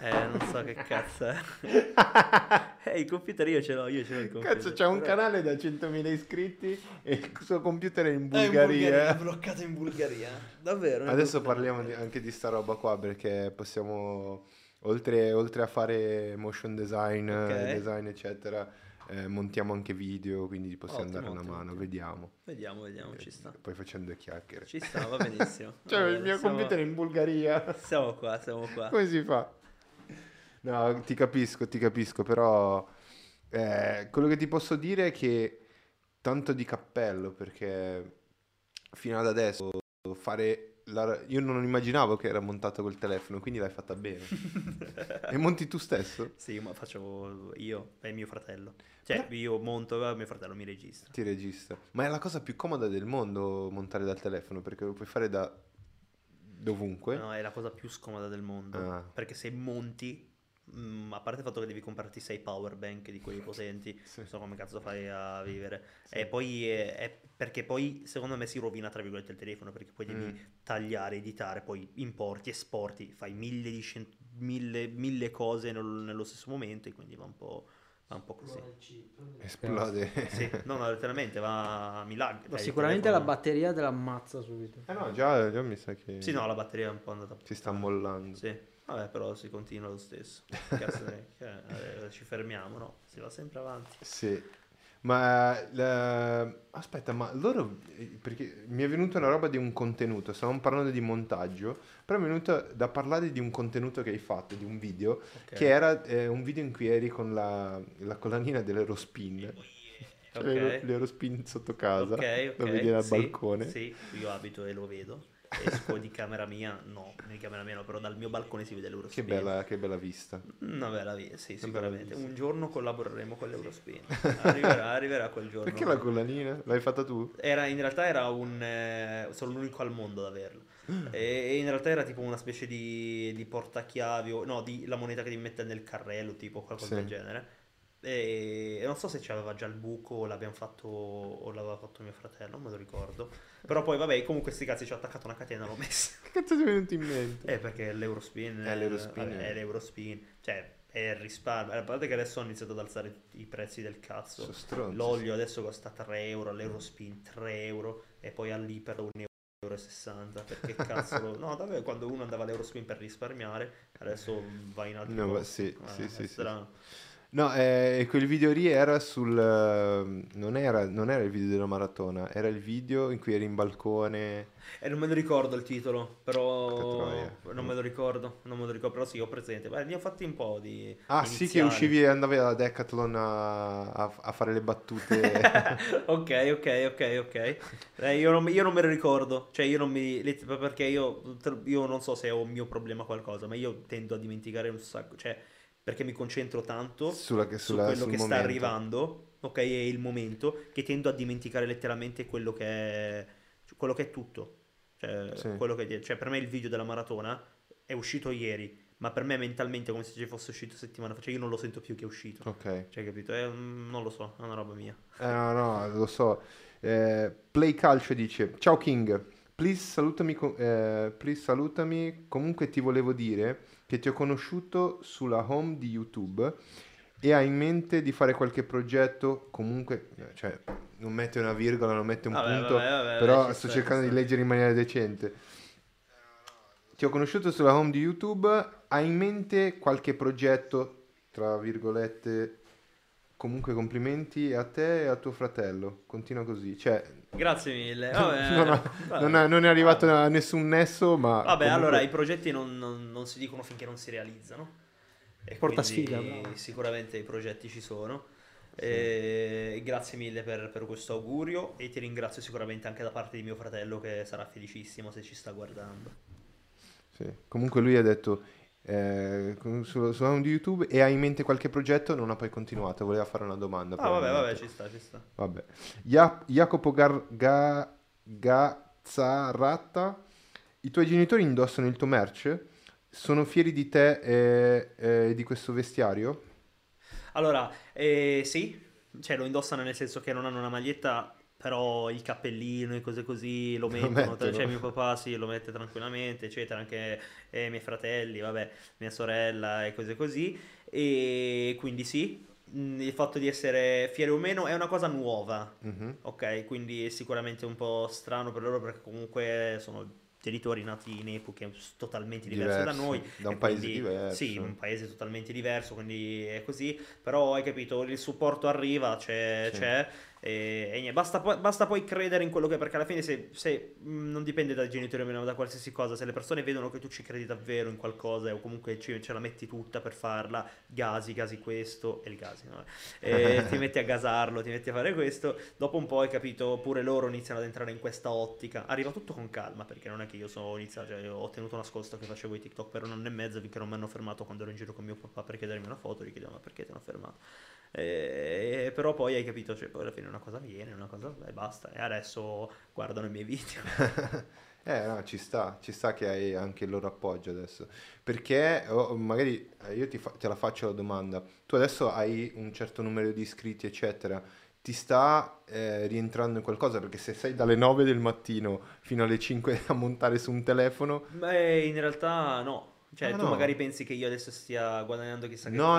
Non so che cazzo è. Il computer io ce l'ho il computer. Cazzo, c'è un canale da 100.000 iscritti e il suo computer è in Bulgaria. È bloccato in Bulgaria. Davvero? Adesso parliamo anche di sta roba qua, perché possiamo, oltre a fare motion design, okay, design eccetera, montiamo anche video, quindi possiamo dare una mano. Ottimo. Vediamo, ci sta. Poi facendo due chiacchiere. Ci sta, va benissimo. Cioè, allora, il mio computer è in Bulgaria. Siamo qua. Come si fa? No, ti capisco, però quello che ti posso dire è che tanto di cappello, perché fino ad adesso io non immaginavo che era montato col telefono, quindi l'hai fatta bene. E monti tu stesso? Sì, ma faccio io e mio fratello. Cioè, io monto e mio fratello mi registra. Ti registra. Ma è la cosa più comoda del mondo montare dal telefono, perché lo puoi fare da dovunque. No, è la cosa più scomoda del mondo. Perché se monti, a parte il fatto che devi comprarti 6 power bank di quelli potenti, sì, non so come cazzo fai a vivere. Sì. E poi perché poi secondo me si rovina tra virgolette il telefono, perché poi devi tagliare, editare, poi importi, esporti, fai mille cose nello stesso momento, e quindi va un po' così. Esplode. Sì, no, letteralmente va a milagro. Ma sicuramente la batteria te l'ammazza subito. No, già mi sa che... Sì, no, la batteria è un po' andata... Si sta mollando. Sì. Vabbè, però si continua lo stesso. Ci fermiamo, no? Si va sempre avanti. Sì. Ma aspetta, ma loro... Perché mi è venuta una roba di un contenuto. Stavamo parlando di montaggio, però mi è venuta da parlare di un contenuto che hai fatto, di un video, okay, che era un video in cui eri con la collanina dell'Eurospin. Cioè, okay, l'Eurospin sotto casa, okay, lo vedi dal balcone. Sì, io abito e lo vedo. Esco di camera mia no, però dal mio balcone si vede l'Eurospin. Che bella vista. Una bella vista, sì, sicuramente. Un giorno collaboreremo con l'Eurospin. Arriverà quel giorno. Perché la collanina? L'hai fatta tu? In realtà era sono l'unico al mondo ad averla. E in realtà era tipo una specie di portachiavi, no, di la moneta che devi mettere nel carrello, tipo qualcosa del genere. E non so se ce l'aveva già il buco o l'abbiamo fatto o l'aveva fatto mio fratello, non me lo ricordo. Però poi vabbè, comunque sti cazzi, ci ho attaccato una catena e l'ho messa. Che cazzo ti è venuto in mente? Perché l'Eurospin è l'Eurospin, cioè è il risparmio. A parte che adesso ho iniziato ad alzare i prezzi del cazzo, l'olio adesso costa 3 euro, l'Eurospin 3 euro, e poi all'Iper 1,60 euro, perché cazzo no davvero, quando uno andava all'Eurospin per risparmiare adesso va in altro modo. Sì, strano. Sì. No, quel video lì era sul... Non era il video della maratona, era il video in cui eri in balcone... non me lo ricordo il titolo, però... Non me lo ricordo, però sì, ho presente. Beh, ne ho fatti un po' di... iniziali. Sì, che uscivi e andavi alla Decathlon a fare le battute. Ok. Io non me lo ricordo, cioè perché io non so se ho un mio problema o qualcosa, ma io tendo a dimenticare un sacco, cioè... perché mi concentro tanto su quello che momento. Sta arrivando, ok, è il momento, che tendo a dimenticare letteralmente quello che è tutto, cioè, sì. Cioè per me il video della maratona è uscito ieri, ma per me mentalmente è come se ci fosse uscito settimana fa, cioè io non lo sento più che è uscito, ok, cioè capito, non lo so, è una roba mia. No, lo so. Play Calcio dice: ciao King, please salutami, comunque ti volevo dire che ti ho conosciuto sulla home di YouTube e hai in mente di fare qualche progetto, comunque, cioè, non mette una virgola, non mette un punto, però sto cercando di leggere in maniera decente. Ti ho conosciuto sulla home di YouTube, hai in mente qualche progetto, tra virgolette, comunque complimenti a te e a tuo fratello, continua così, cioè... Grazie mille. Non è arrivato a nessun nesso, ma... Vabbè, comunque... allora, i progetti non si dicono finché non si realizzano. E porta sfiga. Sicuramente i progetti ci sono. Sì. Grazie mille per questo augurio e ti ringrazio sicuramente anche da parte di mio fratello, che sarà felicissimo se ci sta guardando. Sì. Comunque lui ha detto su YouTube e ha in mente qualche progetto, non ha poi continuato, voleva fare una domanda. Vabbè, ci sta. Vabbè. Jacopo Gazzaratta: i tuoi genitori indossano il tuo merch? Sono fieri di te e di questo vestiario? Allora, sì, cioè lo indossano nel senso che non hanno una maglietta, però il cappellino e cose così lo mettono, cioè mio papà sì, lo mette tranquillamente, eccetera, anche i miei fratelli, vabbè, mia sorella e cose così, e quindi sì, il fatto di essere fieri o meno è una cosa nuova, ok, quindi è sicuramente un po' strano per loro, perché comunque sono genitori nati in epoche totalmente diverse da noi, da un paese diverso. Sì, un paese totalmente diverso, quindi è così, però hai capito, il supporto arriva, c'è. E basta poi credere in quello che è, perché alla fine se non dipende dai genitori o meno, da qualsiasi cosa, se le persone vedono che tu ci credi davvero in qualcosa o comunque ce la metti tutta per farla, gasi questo, El Gasi, no? Ti metti a gasarlo, ti metti a fare questo, dopo un po' hai capito, pure loro iniziano ad entrare in questa ottica, arriva tutto con calma, perché non è che io sono iniziato, cioè ho tenuto nascosto che facevo i TikTok per 1 anno e mezzo finché non mi hanno fermato quando ero in giro con mio papà per chiedermi una foto, gli chiedevo: ma perché ti hanno fermato? Però poi hai capito, cioè poi alla fine una cosa viene, una cosa e basta, e adesso guardano i miei video. No, ci sta che hai anche il loro appoggio adesso, perché magari io te la faccio la domanda: tu adesso hai un certo numero di iscritti eccetera, ti sta rientrando in qualcosa? Perché se sei dalle 9 del mattino fino alle 5 a montare su un telefono... Beh, in realtà no. Cioè, tu no. Magari pensi che io adesso stia guadagnando chissà che... No,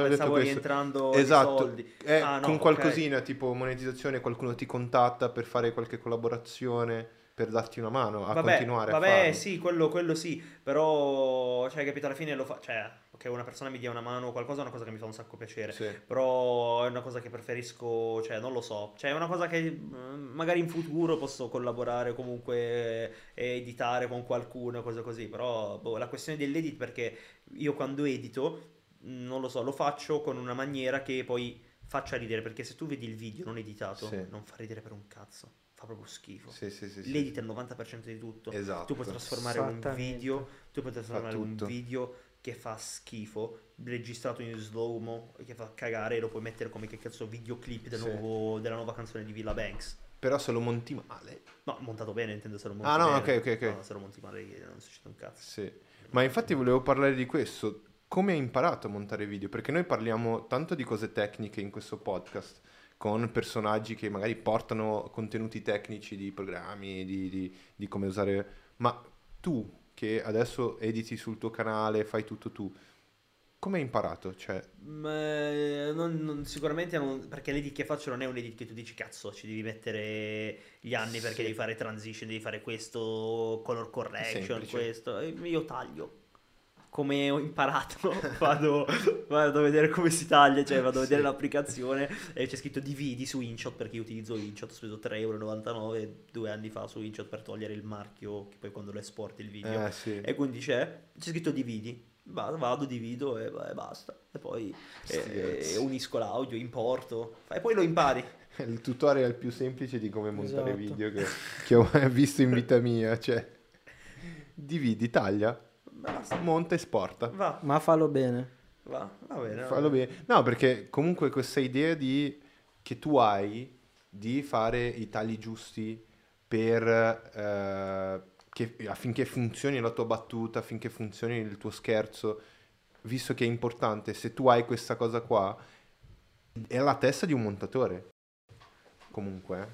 pensavo rientrando esatto. Soldi. No, con qualcosina, okay. Tipo monetizzazione, qualcuno ti contatta per fare qualche collaborazione, per darti una mano a continuare a farlo. Vabbè, sì, quello sì, però, cioè, capito, alla fine lo fa... Cioè, che una persona mi dia una mano o qualcosa è una cosa che mi fa un sacco piacere, sì. Però è una cosa che preferisco, cioè non lo so, cioè è una cosa che magari in futuro posso collaborare, comunque editare con qualcuno, cose così, però la questione dell'edit, perché io quando edito, non lo so, lo faccio con una maniera che poi faccia ridere, perché se tu vedi il video non editato, sì, non fa ridere per un cazzo, fa proprio schifo. Sì. L'edit è il 90% di tutto, esatto. Tu puoi trasformare un video che fa schifo, registrato in slow-mo, che fa cagare, e lo puoi mettere come, che cazzo, videoclip della nuova canzone di Villa Banks. Però se lo monti male. No, montato bene, intendo se lo monti bene. Ah no, ok. No, se lo monti male non succede un cazzo. Sì. Ma infatti volevo parlare di questo. come hai imparato a montare video? Perché noi parliamo tanto di cose tecniche in questo podcast, con personaggi che magari portano contenuti tecnici di programmi, di come usare... Ma tu, che adesso editi sul tuo canale, fai tutto tu, come hai imparato? Cioè... sicuramente non, perché l'edit che faccio non è un edit che tu dici cazzo ci devi mettere gli anni, sì, perché devi fare transition, devi fare questo color correction, questo. Io taglio come ho imparato, vado a vedere come si taglia, cioè vado a vedere l'applicazione, e c'è scritto dividi su InShot, perché io utilizzo InShot, ho speso 3,99€ 2 anni fa su InShot per togliere il marchio che poi quando lo esporti il video, e quindi c'è scritto dividi, vado, divido e basta, e poi unisco l'audio, importo e poi lo impari. Il tutorial più semplice di come montare video che ho mai visto in vita mia, cioè dividi, taglia, basta, monta e esporta. Ma fallo bene. Va bene. No, perché comunque questa idea che tu hai di fare i tagli giusti per affinché funzioni la tua battuta, affinché funzioni il tuo scherzo, visto che è importante, se tu hai questa cosa qua, è la testa di un montatore. Comunque,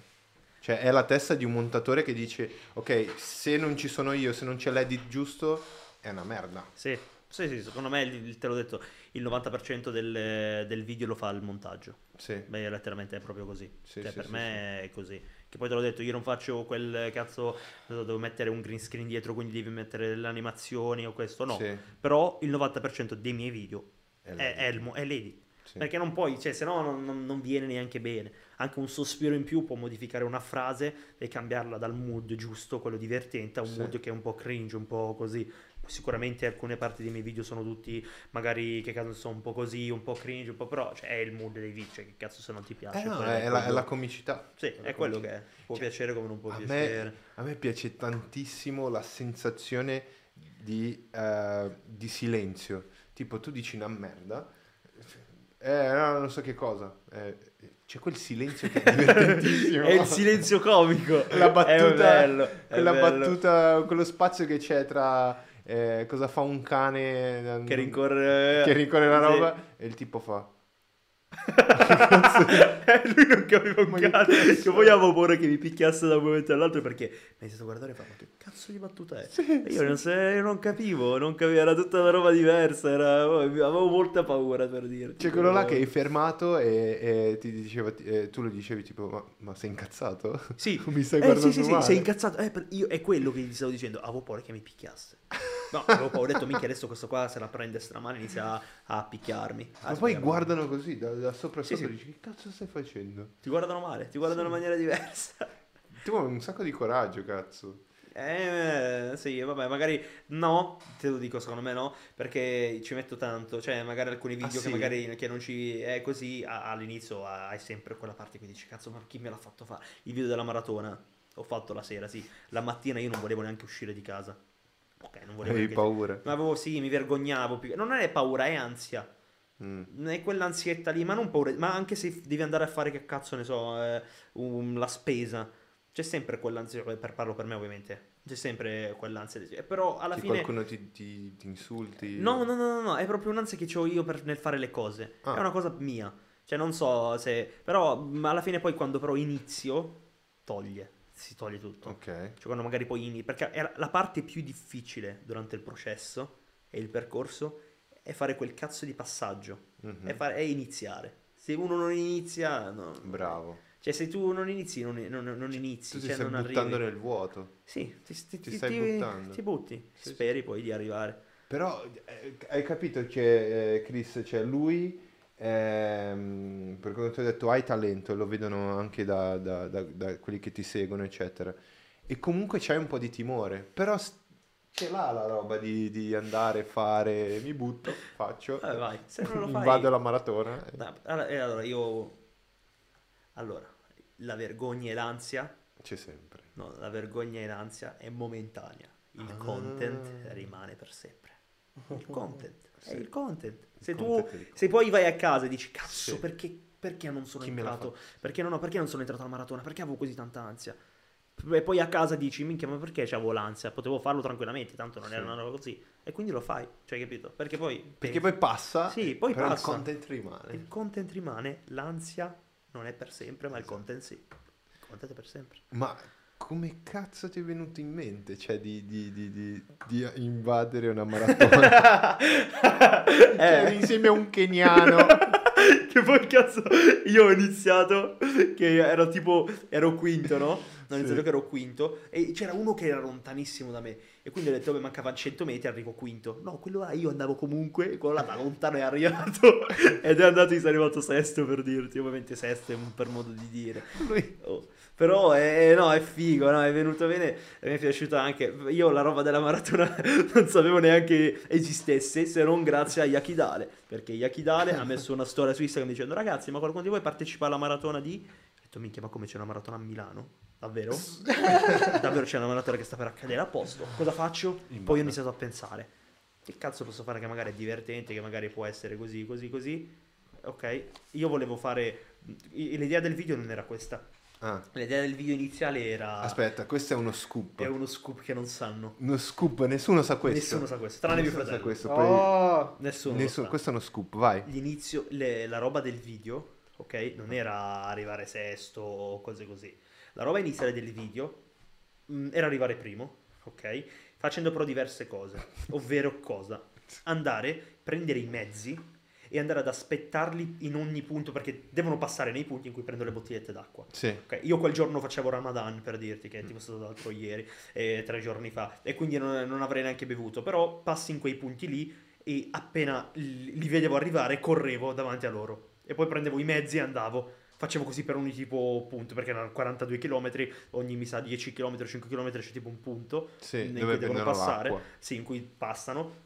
cioè è la testa di un montatore che dice ok, se non ci sono io, se non c'è l'edit giusto, è una merda. Sì, secondo me, te l'ho detto, il 90% del video lo fa il montaggio. Sì. Beh, letteralmente è proprio così. Sì, per me è così. Che poi te l'ho detto, io non faccio quel cazzo, devo mettere un green screen dietro, quindi devi mettere le animazioni o questo, no. Sì. Però il 90% dei miei video è l'edit. Sì. Perché non puoi, cioè se no non viene neanche bene. Anche un sospiro in più può modificare una frase e cambiarla dal mood giusto, quello divertente, a un mood che è un po' cringe, un po' così. Sicuramente alcune parti dei miei video sono tutti magari che cazzo sono un po' così, un po' cringe, un po', però cioè, è il mood dei video, cioè che cazzo se non ti piace. No, è la comicità. Sì, è quello che è. Può piacere come non può piacere. A me piace tantissimo la sensazione di silenzio. Tipo tu dici una merda, non so che cosa, c'è quel silenzio che è divertentissimo. È il silenzio comico. La battuta, è bello. Quello spazio che c'è tra... cosa fa un cane che rincorre la roba e il tipo fa lui non capiva un cazzo, che poi avevo paura che mi picchiasse da un momento all'altro, perché mi è stato guardare e fa ma che cazzo di battuta è? Io non capivo, era tutta una roba diversa, avevo molta paura, per dire. C'è quello là che hai fermato e ti diceva, tu lo dicevi tipo ma sei incazzato? Sì. Mi stai guardando male. Sì, sei incazzato, io è quello che gli stavo dicendo, avevo paura che mi picchiasse. No, avevo paura, ho detto minchia adesso questo qua se la prende stramale inizia a picchiarmi. Ma poi guardano così da sopra sopra, dici che cazzo stai facendo? Ti guardano male, ti guardano in maniera diversa. Ti vuole un sacco di coraggio, cazzo. Sì, vabbè, magari no, te lo dico, secondo me no, perché ci metto tanto, cioè magari alcuni video che non ci è così, all'inizio hai sempre quella parte che dici cazzo ma chi me l'ha fatto fare? Il video della maratona ho fatto la sera, la mattina io non volevo neanche uscire di casa. Ok, non volevo. Avevi paura? Ma avevo, mi vergognavo. Non è paura, è ansia. È quell'ansietta lì, ma non paura. Ma anche se devi andare a fare, che cazzo ne so, la spesa, c'è sempre quell'ansia. Parlo per me, ovviamente. C'è sempre quell'ansia. Però alla fine qualcuno ti insulti. No, è proprio un'ansia che ho io nel fare le cose. È una cosa mia. Cioè, non so se. Però alla fine, poi quando però inizio, si toglie tutto, okay. Cioè quando magari poi perché era la parte più difficile durante il processo e il percorso è fare quel cazzo di passaggio, è iniziare. Se uno non inizia bravo, cioè se tu non inizi non inizi, tu ti stai buttando nel vuoto. Ti butti, speri poi di arrivare. Però hai capito che Chris, cioè lui per come ti ho detto hai talento, lo vedono anche da quelli che ti seguono eccetera, e comunque c'hai un po' di timore, però ce l'ha la roba di andare, fare, mi butto, faccio, vai. Se non lo fai, vado alla maratona. Allora, la vergogna e l'ansia c'è sempre. No, la vergogna e l'ansia è momentanea, il content rimane per sempre. Il content è il content. Se poi vai a casa e dici cazzo perché non sono entrato alla maratona, perché avevo così tanta ansia, e poi a casa dici minchia, ma perché c'avevo l'ansia, potevo farlo tranquillamente, tanto non era una roba così, e quindi lo fai, cioè, capito? Perché poi passa, sì, poi però passa, il content rimane, l'ansia non è per sempre, ma il content sì, il content è per sempre. Ma come cazzo ti è venuto in mente, cioè, di invadere una maratona? Cioè, insieme a un keniano. Che poi cazzo, io ho iniziato che ero tipo, ero quinto, no? Non iniziato che ero quinto, e c'era uno che era lontanissimo da me, e quindi ho detto, beh, mancavano 100 metri, arrivo quinto. No, quello là io andavo comunque, e quello là da lontano è arrivato, ed è andato, e sei arrivato sesto, per dirti, ovviamente sesto è un per modo di dire. Oh. Però no, è figo, no? È venuto bene, e mi è piaciuta anche. Io la roba della maratona non sapevo neanche esistesse, se non grazie a Yakidale, perché Yakidale ha messo una storia su Instagram dicendo, ragazzi, ma qualcuno di voi partecipa alla maratona di... Ho detto, minchia, ma come, c'è una maratona a Milano? Davvero? Davvero c'è una maratona che sta per accadere? A posto, cosa faccio? Poi ho iniziato a pensare, che cazzo posso fare che magari è divertente, che magari può essere così, così, così. Ok, io volevo fare... L'idea del video non era questa. Ah. L'idea del video iniziale era... Aspetta, questo è uno scoop. È uno scoop che non sanno. Uno scoop, nessuno sa questo. Nessuno sa questo, tranne mio fratello. Nessuno sa questo. Questo è uno scoop, vai. L'inizio, la roba del video, ok? Non era arrivare sesto o cose così. La roba iniziale del video era arrivare primo, ok? Facendo però diverse cose. Ovvero cosa? Andare, prendere i mezzi e andare ad aspettarli in ogni punto, perché devono passare nei punti in cui prendo le bottigliette d'acqua. Sì. Okay. Io quel giorno facevo Ramadan, per dirti, che è tipo stato l'altro ieri, 3 giorni fa, e quindi non avrei neanche bevuto, però passi in quei punti lì e appena li vedevo arrivare correvo davanti a loro e poi prendevo i mezzi e andavo. Facevo così per ogni tipo punto, perché erano 42 km, ogni mi sa 10 km, 5 km c'è tipo un punto, sì, in cui devono passare, l'acqua. Sì, in cui passano.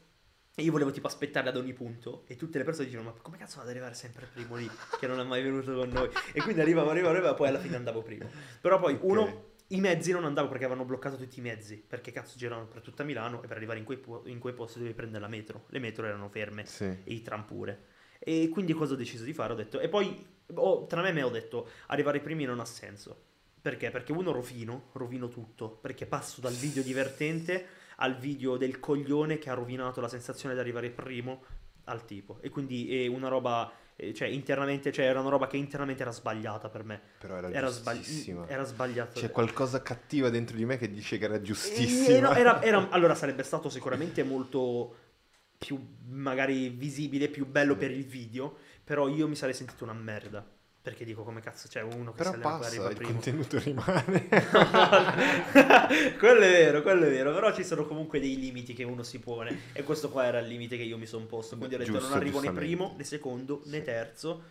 E io volevo tipo aspettare ad ogni punto, e tutte le persone dicevano, ma come cazzo vado ad arrivare sempre primo lì, che non è mai venuto con noi? E quindi arrivavo, poi alla fine andavo primo. Però poi uno, i mezzi non andavo perché avevano bloccato tutti i mezzi, perché cazzo giravano per tutta Milano, e per arrivare in quei posti dovevi prendere la metro, le metro erano ferme, sì. E i tram pure. E quindi cosa ho deciso di fare? Ho detto, e poi tra me e me ho detto, arrivare primi non ha senso. Perché? Perché uno rovino tutto, perché passo dal video divertente al video del coglione che ha rovinato la sensazione di arrivare primo al tipo. E quindi è una roba, cioè internamente, cioè era una roba che internamente era sbagliata per me. Però era giustissima. Era sbagliata. C'è qualcosa cattiva dentro di me che dice che era giustissima. No, allora sarebbe stato sicuramente molto più magari visibile, più bello per il video, però io mi sarei sentito una merda. Perché dico, come cazzo c'è uno che sale, arriva primo. Il contenuto rimane. quello è vero, però ci sono comunque dei limiti che uno si pone, e questo qua era il limite che io mi sono posto, quindi ho detto, non arrivo né primo, né secondo, né terzo,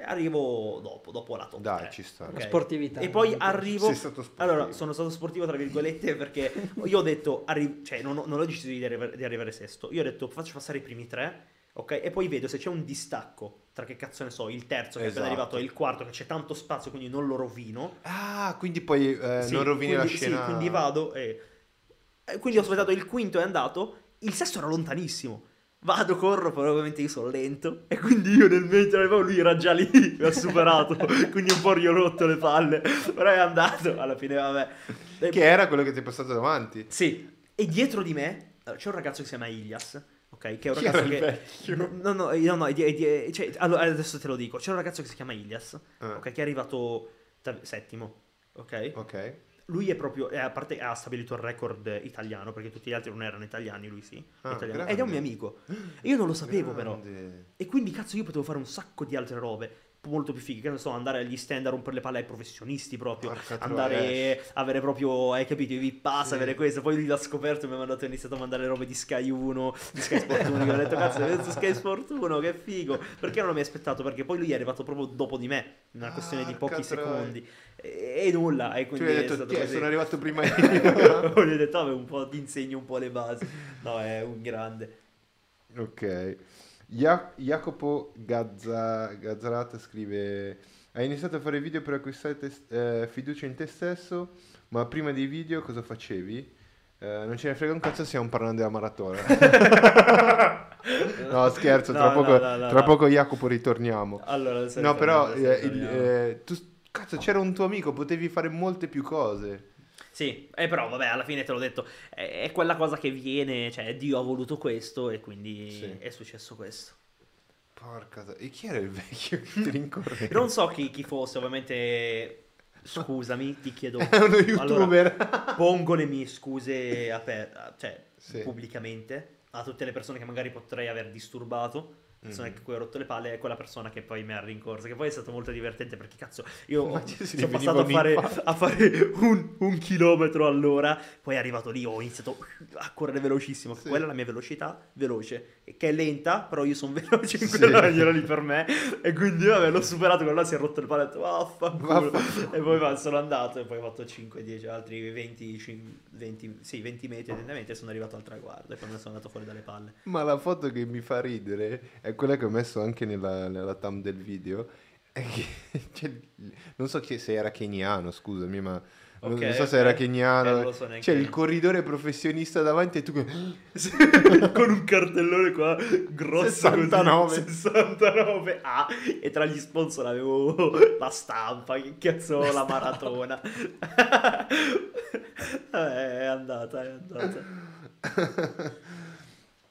arrivo dopo la top. Dai, ci sta. Okay. Sportività. E poi arrivo... Sei stato sportivo. Allora, sono stato sportivo tra virgolette, perché io ho detto, cioè non ho deciso di arrivare sesto, io ho detto faccio passare i primi 3, ok? E poi vedo se c'è un distacco tra, che cazzo ne so, il terzo che è appena arrivato e il quarto, che c'è tanto spazio, quindi non lo rovino. Ah, quindi poi sì, non rovini la scena. Sì, quindi vado quindi ho aspettato il quinto, è andato, il sesto era lontanissimo. Vado, corro, però ovviamente io sono lento, e quindi io nel mentre arrivavo lui era già lì, mi ha superato, quindi un po' gli ho rotto le palle, però è andato, alla fine vabbè. Che era quello che ti è passato davanti. Sì, e dietro di me c'è un ragazzo che si chiama Ilias. Okay, che è un ragazzo che... No, cioè, allora, adesso te lo dico. C'è un ragazzo che si chiama Ilias, okay, che è arrivato settimo, ok? Lui è proprio, a parte ha stabilito il record italiano, perché tutti gli altri non erano italiani, lui sì, italiano. Ed è un mio amico. Io non lo sapevo, però. E quindi cazzo io potevo fare un sacco di altre robe molto più fighe, che non so, andare agli stand a rompere le palle ai professionisti proprio, avere proprio, hai capito, i VIP pass, sì. Avere questo, poi lui l'ha scoperto e mi ha mandato, ho iniziato a mandare robe di Sky 1, di Sky Sport 1, che ho detto cazzo, hai visto Sky Sport 1, che figo, perché non mi aspettato, perché poi lui è arrivato proprio dopo di me, una questione di pochi secondi, e nulla, e quindi detto, è stato così. Sono arrivato prima io, gli ho detto, vabbè, un po' ti insegno un po' le basi, no, è un grande. Ok. Jacopo Gazzarata scrive: hai iniziato a fare video per acquistare fiducia in te stesso, ma prima dei video cosa facevi? Non ce ne frega un cazzo, stiamo parlando della maratona. No, scherzo, tra poco Jacopo ritorniamo. Allora, no, però tu, cazzo, c'era un tuo amico, potevi fare molte più cose. Sì, però vabbè, alla fine te l'ho detto, è quella cosa che viene, cioè Dio ha voluto questo e quindi sì, è successo questo. Porca, e chi era il vecchio che ti rincorreva? Non so chi fosse, ovviamente, scusami, ti chiedo. È uno youtuber. Allora, pongo le mie scuse cioè, sì, pubblicamente a tutte le persone che magari potrei aver disturbato, persone che cui ho rotto le palle, è quella persona che poi mi ha rincorso, che poi è stato molto divertente perché cazzo io sono passato a fare un chilometro all'ora, poi è arrivato lì, ho iniziato a correre velocissimo, sì, quella è la mia velocità veloce, che è lenta, però io sono veloce in quella maniera lì per me, e quindi vabbè, l'ho superato, quello là si è rotto le palle, ho detto vaffanculo, e poi sono andato e poi ho fatto 5-10 altri 20 metri e sono arrivato al traguardo e poi me sono andato fuori dalle palle. Ma la foto che mi fa ridere è quella che ho messo anche nella thumb del video, è che, cioè, non so se era keniano, scusami, ma okay, non so se era keniano, so c'è il corridore professionista davanti e tu con un cartellone qua grosso 69 ah, e tra gli sponsor avevo la stampa, che cazzo, la maratona. È andata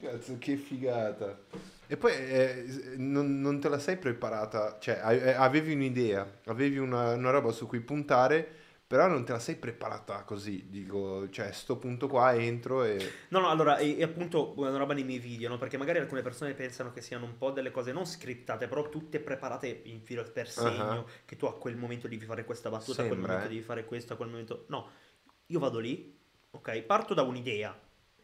cazzo, che figata. E poi non te la sei preparata, cioè avevi un'idea, avevi una roba su cui puntare, però non te la sei preparata così, dico, cioè sto punto qua entro e... No, allora, è appunto una roba nei miei video, no? Perché magari alcune persone pensano che siano un po' delle cose non scriptate, però tutte preparate in filo per segno, che tu a quel momento devi fare questa battuta, a quel momento devi fare questo, a quel momento... No, io vado lì, ok, parto da un'idea,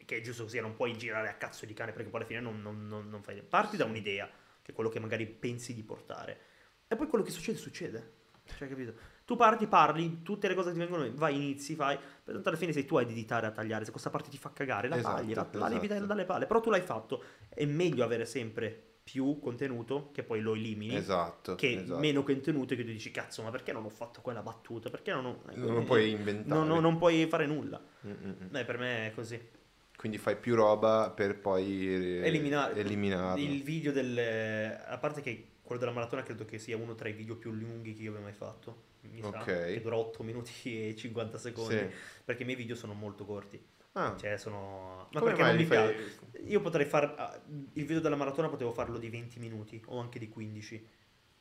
che è giusto così, non puoi girare a cazzo di cane perché poi alla fine non fai... Parti da un'idea, che è quello che magari pensi di portare, e poi quello che succede, cioè, capito? Tu parti, parli, tutte le cose che ti vengono, vai, inizi, fai, per tanto alla fine sei tu a editare, a tagliare, se questa parte ti fa cagare la tagli, la levi dalle palle, però tu l'hai fatto, è meglio avere sempre più contenuto che poi lo elimini, che meno contenuto che tu dici cazzo, ma perché non ho fatto quella battuta, perché non puoi inventare, non puoi fare nulla. Beh, per me è così. Quindi fai più roba per poi eliminare. Il video a parte che quello della maratona credo che sia uno tra i video più lunghi che io abbia mai fatto, mi sa, che dura 8 minuti e 50 secondi, sì, perché i miei video sono molto corti. Cioè sono... Ma come perché non mi piace? Io potrei fare... Il video della maratona potevo farlo di 20 minuti o anche di 15,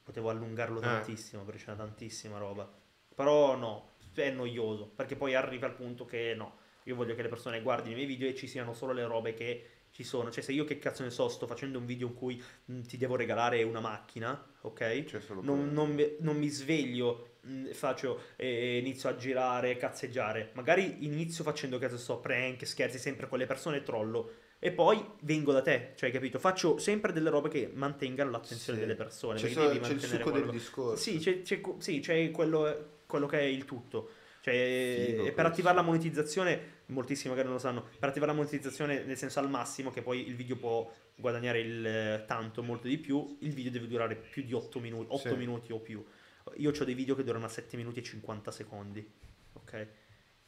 potevo allungarlo tantissimo perché c'era tantissima roba, però no, è noioso, perché poi arriva al punto che no, io voglio che le persone guardino i miei video e ci siano solo le robe che ci sono. Cioè, se io che cazzo ne so, sto facendo un video in cui ti devo regalare una macchina, ok? C'è solo non mi sveglio, faccio inizio a girare, cazzeggiare. Magari inizio facendo, cazzo so, prank, scherzi sempre con le persone, trollo. E poi vengo da te, cioè, capito? Faccio sempre delle robe che mantengano l'attenzione delle persone. C'è il succo del discorso. Sì, c'è quello che è il tutto. Cioè, figo, per attivare la monetizzazione, moltissimi magari non lo sanno, per attivare la monetizzazione nel senso al massimo, che poi il video può guadagnare tanto, molto di più, il video deve durare più di 8 minuti o più. Io ho dei video che durano a 7 minuti e 50 secondi, ok?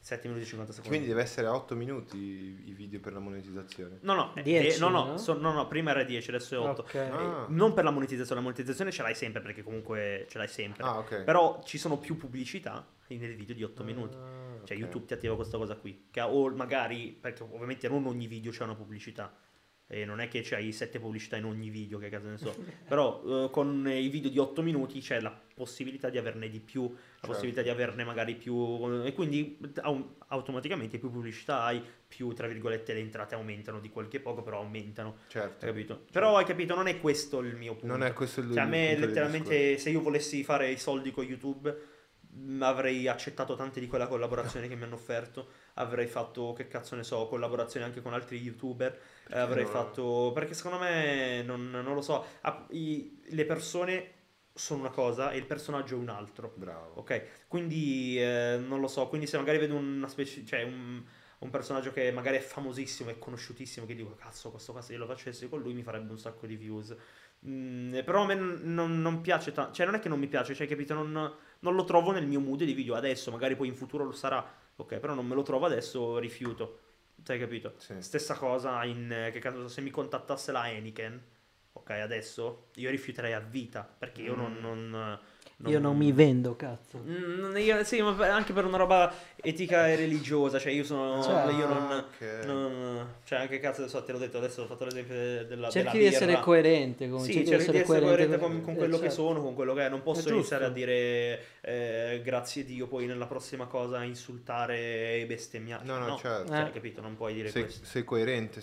7 minuti e 50 secondi. Quindi deve essere a 8 minuti i video per la monetizzazione. No, 10, no, prima era 10, adesso è 8. Okay. Non per la monetizzazione ce l'hai sempre perché comunque ce l'hai sempre. Okay. Però ci sono più pubblicità nel video di 8 minuti. Okay. Cioè YouTube ti attiva questa cosa qui, o magari, perché ovviamente non ogni video c'è una pubblicità. E non è che c'hai 7 pubblicità in ogni video, che cazzo ne so. Però con i video di 8 minuti c'è la possibilità di averne di più, possibilità di averne magari più, e quindi automaticamente più pubblicità hai, più tra virgolette le entrate aumentano di quel che poco, però aumentano. Certo. Capito? Però hai capito, non è questo il mio punto. Non è questo il mio punto. Cioè a me letteralmente, se io volessi fare i soldi con YouTube, avrei accettato tante di quella collaborazione che mi hanno offerto, avrei fatto, che cazzo ne so, collaborazione anche con altri youtuber, perché secondo me non lo so, le persone sono una cosa e il personaggio è un altro. Bravo. Ok, quindi non lo so, quindi se magari vedo una specie, cioè un personaggio che magari è famosissimo, è conosciutissimo, che dico cazzo, questo qua se io lo facessi con lui mi farebbe un sacco di views. Però a me non piace tanto, cioè non è che non mi piace, cioè capito, non lo trovo nel mio mood di video adesso, magari poi in futuro lo sarà, ok, però non me lo trovo adesso, rifiuto, hai capito? Sì. Stessa cosa che cazzo, se mi contattasse la Heineken, ok, adesso io rifiuterei a vita, perché io non Io non mi vendo, cazzo. Io, sì, ma anche per una roba etica e religiosa. Cioè, io sono. Cioè, io non, okay. non. Cioè, anche cazzo, adesso te l'ho detto, adesso ho fatto l'esempio della. Cerchi della di essere coerente con sì, cerchi di essere coerente con quello che certo. sono, con quello che è. Non posso iniziare a dire grazie Dio, poi nella prossima cosa insultare e bestemmiare. No, no, no certo. Cioè, capito, non puoi dire questo. Sei coerente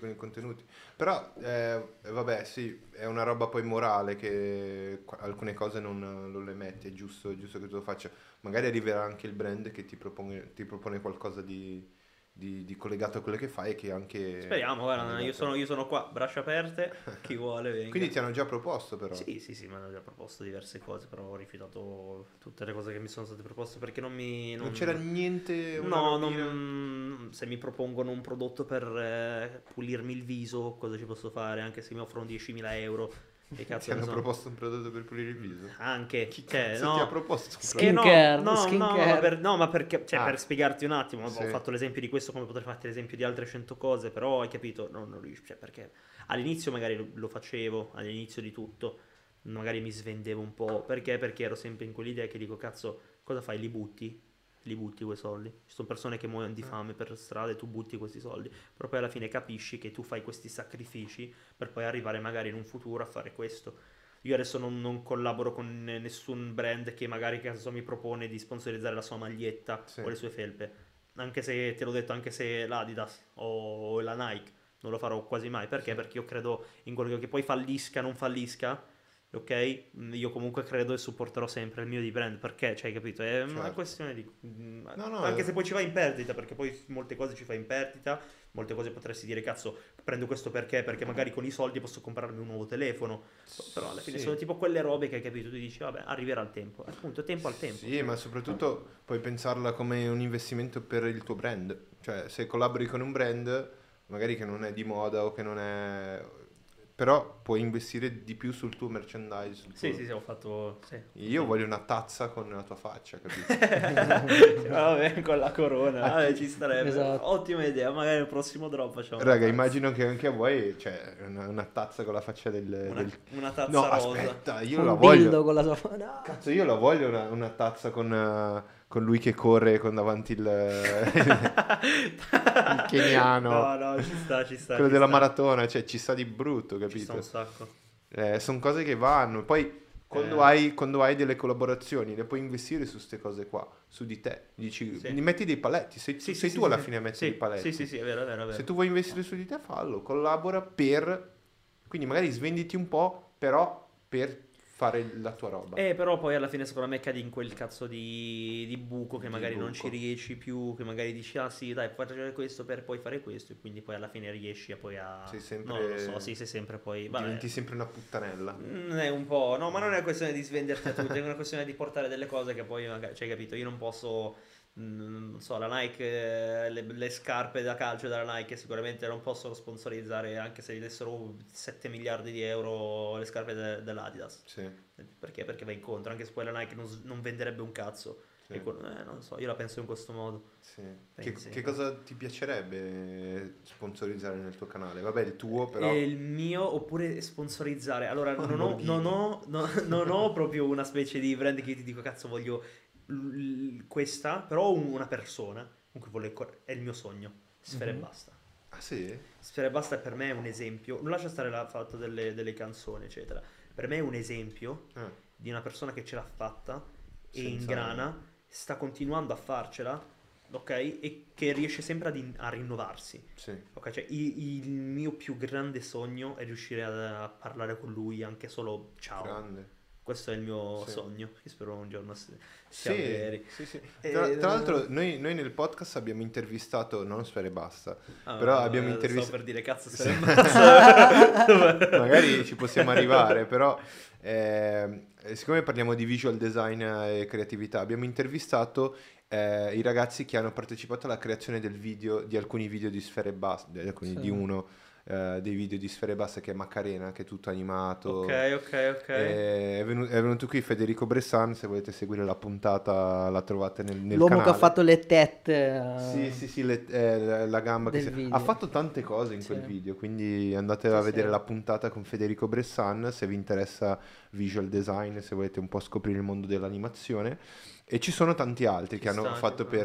con i contenuti. Però, vabbè, sì, è una roba poi morale che alcune cose non le metti, è giusto che tu lo faccia. Magari arriverà anche il brand che ti propone qualcosa di collegato a quello che fai e che anche... Speriamo, guarda, io sono qua, braccia aperte, chi vuole venga. Quindi ti hanno già proposto però? Sì, mi hanno già proposto diverse cose, però ho rifiutato tutte le cose che mi sono state proposte perché non c'era niente... No, se mi propongono un prodotto per pulirmi il viso, cosa ci posso fare? Anche se mi offrono 10.000 euro... Che cazzo ti hanno proposto un prodotto per pulire il viso? Anche chi no. ti ha proposto un skincare, ma perché, cioè, per spiegarti un attimo, sì. Ho fatto l'esempio di questo, come potrei fare l'esempio di altre 100 cose, però hai capito, non riesco, cioè, perché all'inizio magari lo facevo, all'inizio di tutto magari mi svendevo un po', perché ero sempre in quell'idea che dico, cazzo, cosa fai, li butti quei soldi, ci sono persone che muoiono di fame per strada e tu butti questi soldi, però poi alla fine capisci che tu fai questi sacrifici per poi arrivare magari in un futuro a fare questo. Io adesso non collaboro con nessun brand che magari mi propone di sponsorizzare la sua maglietta o le sue felpe, anche se, te l'ho detto, anche se l'Adidas o la Nike, non lo farò quasi mai, perché? Perché io credo in quello che poi fallisca, non fallisca, ok, io comunque credo e supporterò sempre il mio di brand, perché, cioè, capito, è una questione di anche se poi ci vai in perdita, perché poi molte cose ci fai in perdita, molte cose potresti dire, cazzo, prendo questo perché magari con i soldi posso comprarmi un nuovo telefono, però alla fine sono tipo quelle robe che, hai capito, tu dici, vabbè, arriverà il tempo, appunto, tempo al tempo. Sì, ma soprattutto puoi pensarla come un investimento per il tuo brand, cioè se collabori con un brand magari che non è di moda o che non è... Però puoi investire di più sul tuo merchandise. Sì, ho fatto... Sì. Io voglio una tazza con la tua faccia, capito? Vabbè, con la corona, vabbè, ci starebbe. Esatto. Ottima idea, magari nel prossimo drop facciamo... Raga, immagino che anche a voi, cioè, una tazza con la faccia Una tazza no, rosa. No, aspetta, io la voglio... Con la sua... no. Cazzo, io la voglio una tazza con lui che corre con davanti il keniano. No, ci sta. Quello della maratona, cioè ci sta di brutto, capito? Ci sta un sacco. Sono cose che vanno. Poi quando hai delle collaborazioni le puoi investire su queste cose qua, su di te. Dici, ne metti dei paletti, sei tu alla fine a mettere dei paletti. Sì, è vero. Se tu vuoi investire su di te, fallo, collabora per... Quindi magari svenditi un po', però per... fare la tua roba. Però poi alla fine secondo me cadi in quel cazzo di buco che magari non ci riesci più, che magari dici, ah sì, dai, puoi fare questo per poi fare questo, e quindi poi alla fine riesci a poi a... Sei sempre... No, lo so, sì, sei sempre poi... Vabbè. Diventi sempre una puttanella. È un po'... No, ma non è una questione di svenderti a tutti, è una questione di portare delle cose che poi magari... Cioè, capito, io non posso... non so, la Nike, le scarpe da calcio della Nike sicuramente non possono sponsorizzare, anche se gli dessero 7 miliardi di euro, le scarpe dell'Adidas, perché va incontro, anche se poi la Nike non venderebbe un cazzo, non so, io la penso in questo modo. Che cosa ti piacerebbe sponsorizzare nel tuo canale? Vabbè, il tuo però. Il mio, oppure sponsorizzare, allora non ho proprio una specie di brand che io ti dico, cazzo, voglio questa, però una persona con cui voglio, è il mio sogno, Sfera Ebbasta. Ah sì? Sfera Ebbasta per me è un esempio, non lascia stare la fatta delle canzoni eccetera, per me è un esempio di una persona che ce l'ha fatta e ingrana, sta continuando a farcela, ok, e che riesce sempre a rinnovarsi. Ok, cioè il mio più grande sogno è riuscire a parlare con lui anche solo ciao. Grande. Questo è il mio sogno, che spero un giorno siamo veri. Tra l'altro noi nel podcast abbiamo intervistato, non Sfera Ebbasta, però abbiamo intervistato... per dire, cazzo, Sfera Ebbasta. Magari ci possiamo arrivare, però siccome parliamo di visual design e creatività, abbiamo intervistato i ragazzi che hanno partecipato alla creazione del video, di alcuni video di Sfera Ebbasta, di uno dei video di Sfera Ebbasta, che è Macarena, che è tutto animato. Ok. È venuto qui Federico Bressan, se volete seguire la puntata la trovate nel l'uomo canale. L'uomo che ha fatto le tette. Sì, la gamba che video. Ha fatto tante cose in quel video, quindi andate a vedere la puntata con Federico Bressan se vi interessa visual design, se volete un po' scoprire il mondo dell'animazione. E ci sono tanti altri che hanno fatto per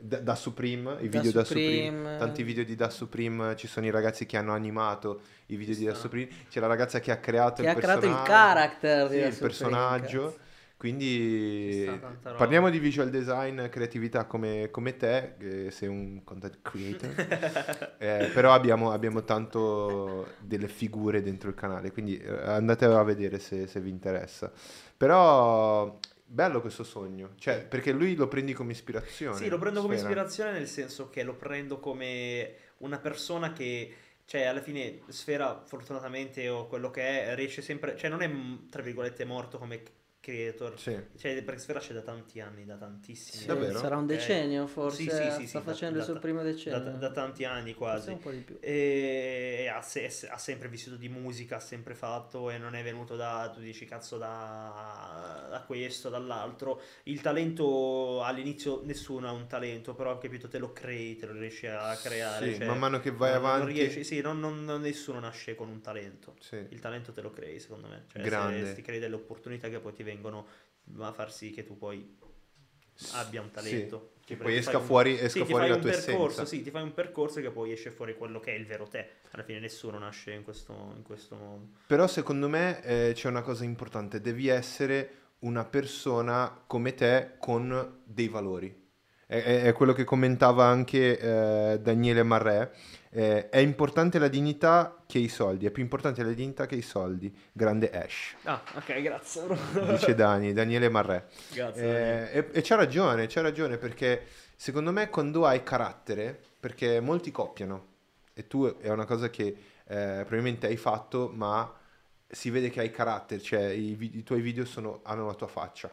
Da Supreme, i video Da Supreme, tanti video di Da Supreme, ci sono i ragazzi che hanno animato i video di Da Supreme, c'è la ragazza che ha creato il character, il personaggio, cazzo. Quindi parliamo di visual design, creatività come te, che sei un content creator, però abbiamo tanto delle figure dentro il canale, quindi andate a vedere se vi interessa. Però bello questo sogno, cioè, perché lui lo prendi come ispirazione. Sì, lo prendo come ispirazione, nel senso che lo prendo come una persona che... Cioè, alla fine Sfera, fortunatamente, o quello che è, riesce sempre... Cioè, non è, tra virgolette, morto come... creator, cioè, perché Sfera c'è da tanti anni, da tantissimi anni. Sarà un decennio forse, sì, sta facendo il suo primo decennio da tanti anni quasi, un po' di più. E ha sempre vissuto di musica, ha sempre fatto, e non è venuto da, tu dici cazzo, da questo, dall'altro. Il talento all'inizio, nessuno ha un talento, però ho capito, te lo crei, te lo riesci a creare, cioè, man mano che vai avanti non riesci, nessuno nasce con un talento, il talento te lo crei, secondo me, cioè, grande. Se ti crei delle opportunità che poi ti vengono a far sì che tu poi abbia un talento, che poi esca fuori la tua essenza. Ti fai un percorso che poi esce fuori quello che è il vero te. Alla fine nessuno nasce in questo modo. Però secondo me c'è una cosa importante: devi essere una persona come te con dei valori. È quello che commentava anche Daniele Marré. È importante la dignità che i soldi, è più importante la dignità che i soldi. Grande Ash. Ah, ok, grazie. Dice Daniele Marré. Grazie. E c'ha ragione, perché secondo me quando hai carattere, perché molti copiano, e tu è una cosa che probabilmente hai fatto, ma si vede che hai carattere, cioè i tuoi video hanno la tua faccia.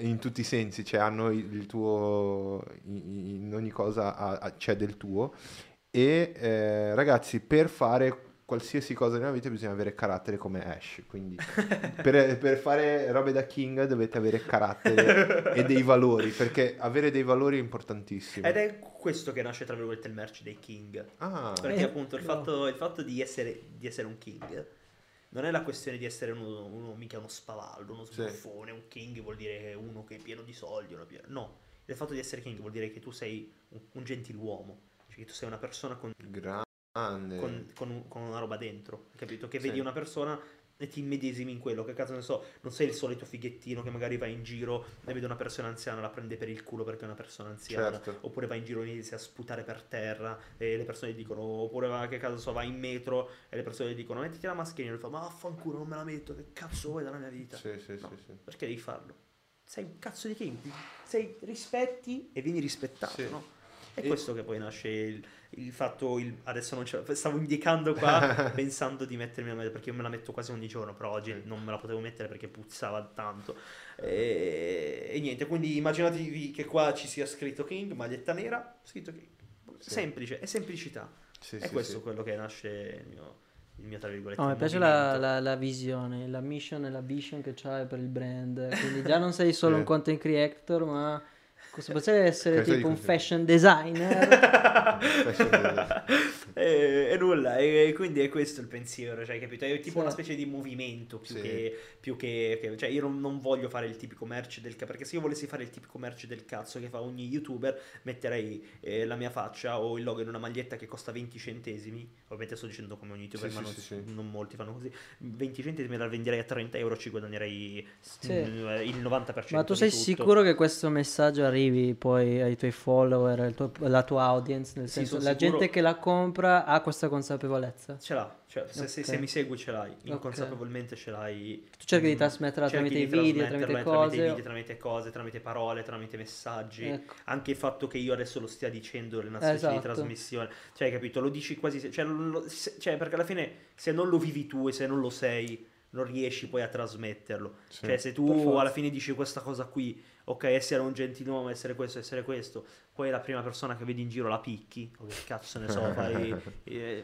In tutti i sensi, cioè hanno il tuo, in ogni cosa c'è del tuo. E ragazzi, per fare qualsiasi cosa nella vita bisogna avere carattere come Ash, quindi per fare robe da King dovete avere carattere e dei valori, perché avere dei valori è importantissimo, ed è questo che nasce, tra virgolette, il merch dei King, perché appunto il fatto di essere un King non è la questione di essere mica uno spavaldo, uno sbuffone. Un king vuol dire uno che è pieno di soldi, no, il fatto di essere king vuol dire che tu sei un gentiluomo, cioè che tu sei una persona con una roba dentro, capito? Che vedi una persona e ti immedesimi in quello, che cazzo ne so, non sei il solito fighettino che magari va in giro e vede una persona anziana, la prende per il culo perché è una persona anziana, oppure va in giro e inizia a sputare per terra e le persone gli dicono, oppure va in metro e le persone gli dicono mettiti la mascherina, e lui fa ma vaffanculo, non me la metto, che cazzo vuoi dalla mia vita? Perché devi farlo? Sei un cazzo di king, sei rispetti e vieni rispettato, no? È questo che poi nasce il fatto, adesso non ce la stavo indicando qua pensando di mettermi la, perché io me la metto quasi ogni giorno, però oggi non me la potevo mettere perché puzzava tanto, e niente, quindi immaginatevi che qua ci sia scritto King, maglietta nera, scritto King, semplice, è semplicità, è questo quello che nasce il mio tra virgolette. Mi piace la visione, la mission e la vision che c'hai per il brand, quindi già non sei solo un content creator, ma questo potrebbe essere tipo un fashion designer. E nulla, e quindi è questo il pensiero, cioè, capito? È tipo una specie di movimento più che cioè, io non voglio fare il tipico merch del cazzo, perché se io volessi fare il tipico merch del cazzo che fa ogni youtuber, metterei la mia faccia o il logo in una maglietta che costa 20 centesimi, ovviamente sto dicendo come ogni youtuber, non molti fanno così, 20 centesimi la venderei a 30 euro, ci guadagnerei il 90%. Ma tu sei sicuro che questo messaggio arrivi poi ai tuoi follower, alla tua audience, nel senso la gente che la compra ha questa consapevolezza? Ce l'ha, cioè, se mi segui ce l'hai, inconsapevolmente ce l'hai. Tu cerchi di trasmetterla tramite i video, tramite cose, tramite parole, tramite messaggi, anche il fatto che io adesso lo stia dicendo è una specie di trasmissione, cioè, capito, lo dici quasi, cioè, perché alla fine se non lo vivi tu e se non lo sei non riesci poi a trasmetterlo, cioè se tu alla fine dici questa cosa qui ok, essere un gentiluomo, essere questo, essere questo, poi la prima persona che vedi in giro la picchi, o che cazzo ne so, fai,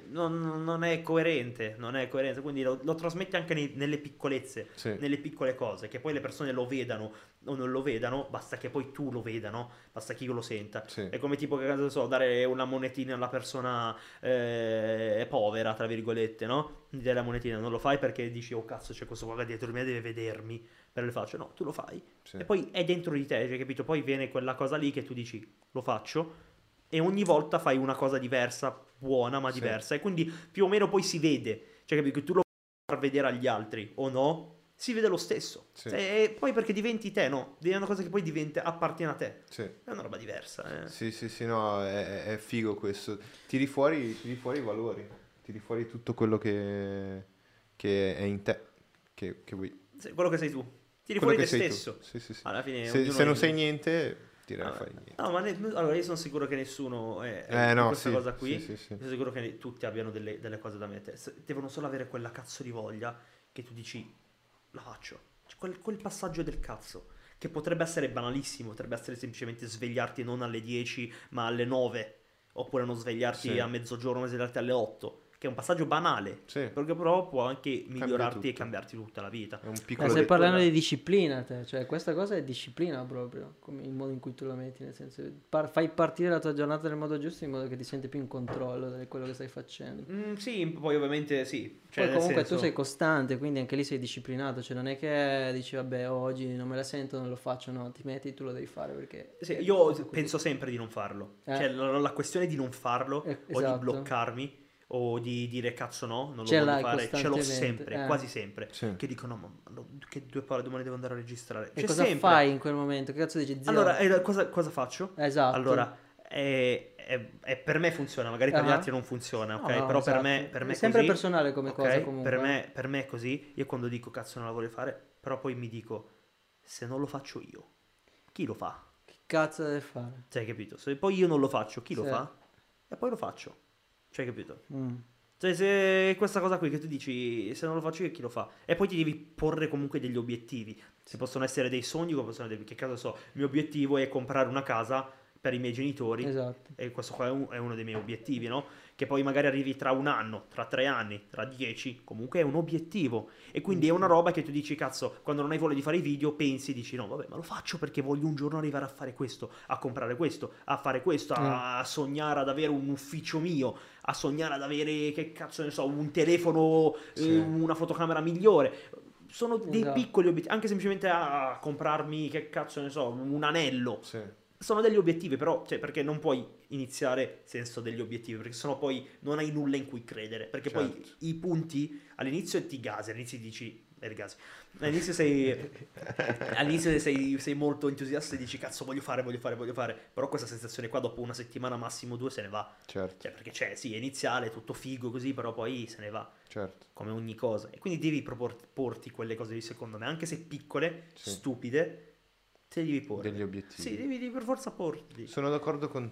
non è coerente, non è coerente, quindi lo trasmette anche nelle piccolezze, sì, nelle piccole cose, che poi le persone lo vedano o non lo vedano, basta che poi tu lo veda, no? Basta che io lo senta, sì. È come tipo, che cosa so, dare una monetina alla persona povera, tra virgolette, no? Dare la monetina, non lo fai perché dici, oh cazzo, c'è questo qua dietro di me, deve vedermi, per le facce, no, tu lo fai, sì, e poi è dentro di te, cioè, capito? Poi viene quella cosa lì che tu dici, lo faccio, e ogni volta fai una cosa diversa, buona ma diversa, sì, e quindi più o meno poi si vede, cioè, capito? Che tu lo puoi far vedere agli altri o no, si vede lo stesso, sì, e poi perché diventi te, no? È una cosa che poi diventa, appartiene a te, sì, è una roba diversa, eh. Sì, sì, sì, no, è figo questo, tiri fuori i valori, tiri fuori tutto quello che è in te, che vuoi, quello che sei tu, tiri quello fuori te stesso, sì, sì, sì. Alla fine, se non sei niente, tirai fuori niente. No, ma allora io sono sicuro che nessuno è no, questa, sì, cosa qui, sì, sì, sì. Sono sicuro che tutti abbiano delle cose da mettere, devono solo avere quella cazzo di voglia che tu dici, la faccio, cioè, quel passaggio del cazzo, che potrebbe essere banalissimo, potrebbe essere semplicemente svegliarti non alle 10 ma alle 9, oppure non svegliarti, sì, a mezzogiorno ma svegliarti alle 8, che è un passaggio banale, sì, perché però può anche migliorarti e cambiarti tutta la vita. È un piccolo stai parlando di disciplina, te, cioè questa cosa è disciplina proprio, come il modo in cui tu la metti, nel senso fai partire la tua giornata nel modo giusto, in modo che ti senti più in controllo di quello che stai facendo. Sì, poi ovviamente sì. Cioè, poi comunque senso, tu sei costante, quindi anche lì sei disciplinato, cioè non è che dici vabbè oggi non me la sento, non lo faccio, no, ti metti, tu lo devi fare perché... Sì, io penso sempre di non farlo, cioè la questione di non farlo, esatto, o di bloccarmi, o di dire cazzo no, non ce lo voglio fare, ce l'ho sempre, quasi sempre, sì, che dico no, ma che due parole, domani devo andare a registrare, e cosa sempre fai in quel momento, che cazzo dici, zio? Allora cosa faccio? Esatto, allora per me funziona, magari per gli altri non funziona, ok, no, però esatto, per me è sempre così, personale come okay, cosa comunque. Per me è così, io quando dico cazzo non la voglio fare, però poi mi dico, se non lo faccio io, chi lo fa? Che cazzo deve fare? Cioè, capito? Se poi io non lo faccio, chi, sì, lo fa? E poi lo faccio. Cioè, capito? Cioè, se questa cosa qui che tu dici, se non lo faccio io, chi lo fa? E poi ti devi porre comunque degli obiettivi. Se possono essere dei sogni, come possono essere, che caso so, il mio obiettivo è comprare una casa per i miei genitori. Esatto. E questo qua è uno dei miei obiettivi, no? Che poi magari arrivi tra un anno, tra 3 anni, tra 10, comunque è un obiettivo. E quindi è una roba che tu dici, cazzo, quando non hai voglia di fare i video, pensi, dici, no, vabbè, ma lo faccio perché voglio un giorno arrivare a fare questo, a comprare questo, a fare questo, a sognare ad avere un ufficio mio, a sognare ad avere, che cazzo ne so, un telefono, sì, una fotocamera migliore. Sono dei, esatto, piccoli obiettivi, anche semplicemente a comprarmi, che cazzo ne so, un anello. Sì. Sono degli obiettivi, però, cioè, perché non puoi iniziare senso degli obiettivi, perché sennò poi non hai nulla in cui credere, perché, certo, poi i punti all'inizio ti gasi, all'inizio dici El Gasi, all'inizio sei molto entusiasta e dici cazzo voglio fare, però questa sensazione qua dopo una settimana massimo 2 se ne va, certo, cioè, perché c'è, sì, è iniziale, tutto figo così, però poi se ne va, certo, come ogni cosa, e quindi devi porti quelle cose lì, secondo me, anche se piccole, sì, stupide, te devi porre degli obiettivi, sì, devi per forza porti. Sono d'accordo con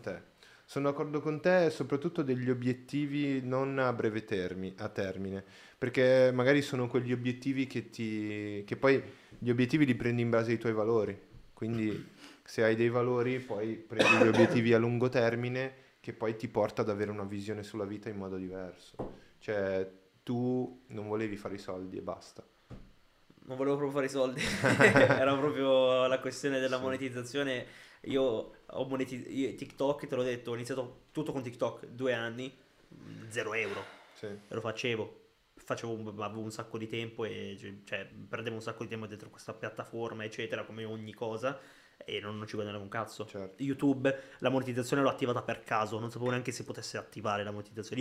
te, soprattutto degli obiettivi non a breve termine, a termine, perché magari sono quegli obiettivi che poi gli obiettivi li prendi in base ai tuoi valori, quindi se hai dei valori poi prendi gli obiettivi a lungo termine, che poi ti porta ad avere una visione sulla vita in modo diverso, cioè tu non volevi fare i soldi e basta. Non volevo proprio fare i soldi, era proprio la questione della, sì, monetizzazione. Io ho monetizzato TikTok, te l'ho detto, ho iniziato tutto con TikTok, 2 anni, 0 euro, sì, lo facevo, avevo un sacco di tempo, e cioè perdevo un sacco di tempo dentro questa piattaforma, eccetera, come ogni cosa, e non ci guadagnavo un cazzo, certo. YouTube la monetizzazione l'ho attivata per caso, non sapevo neanche se potesse attivare la monetizzazione,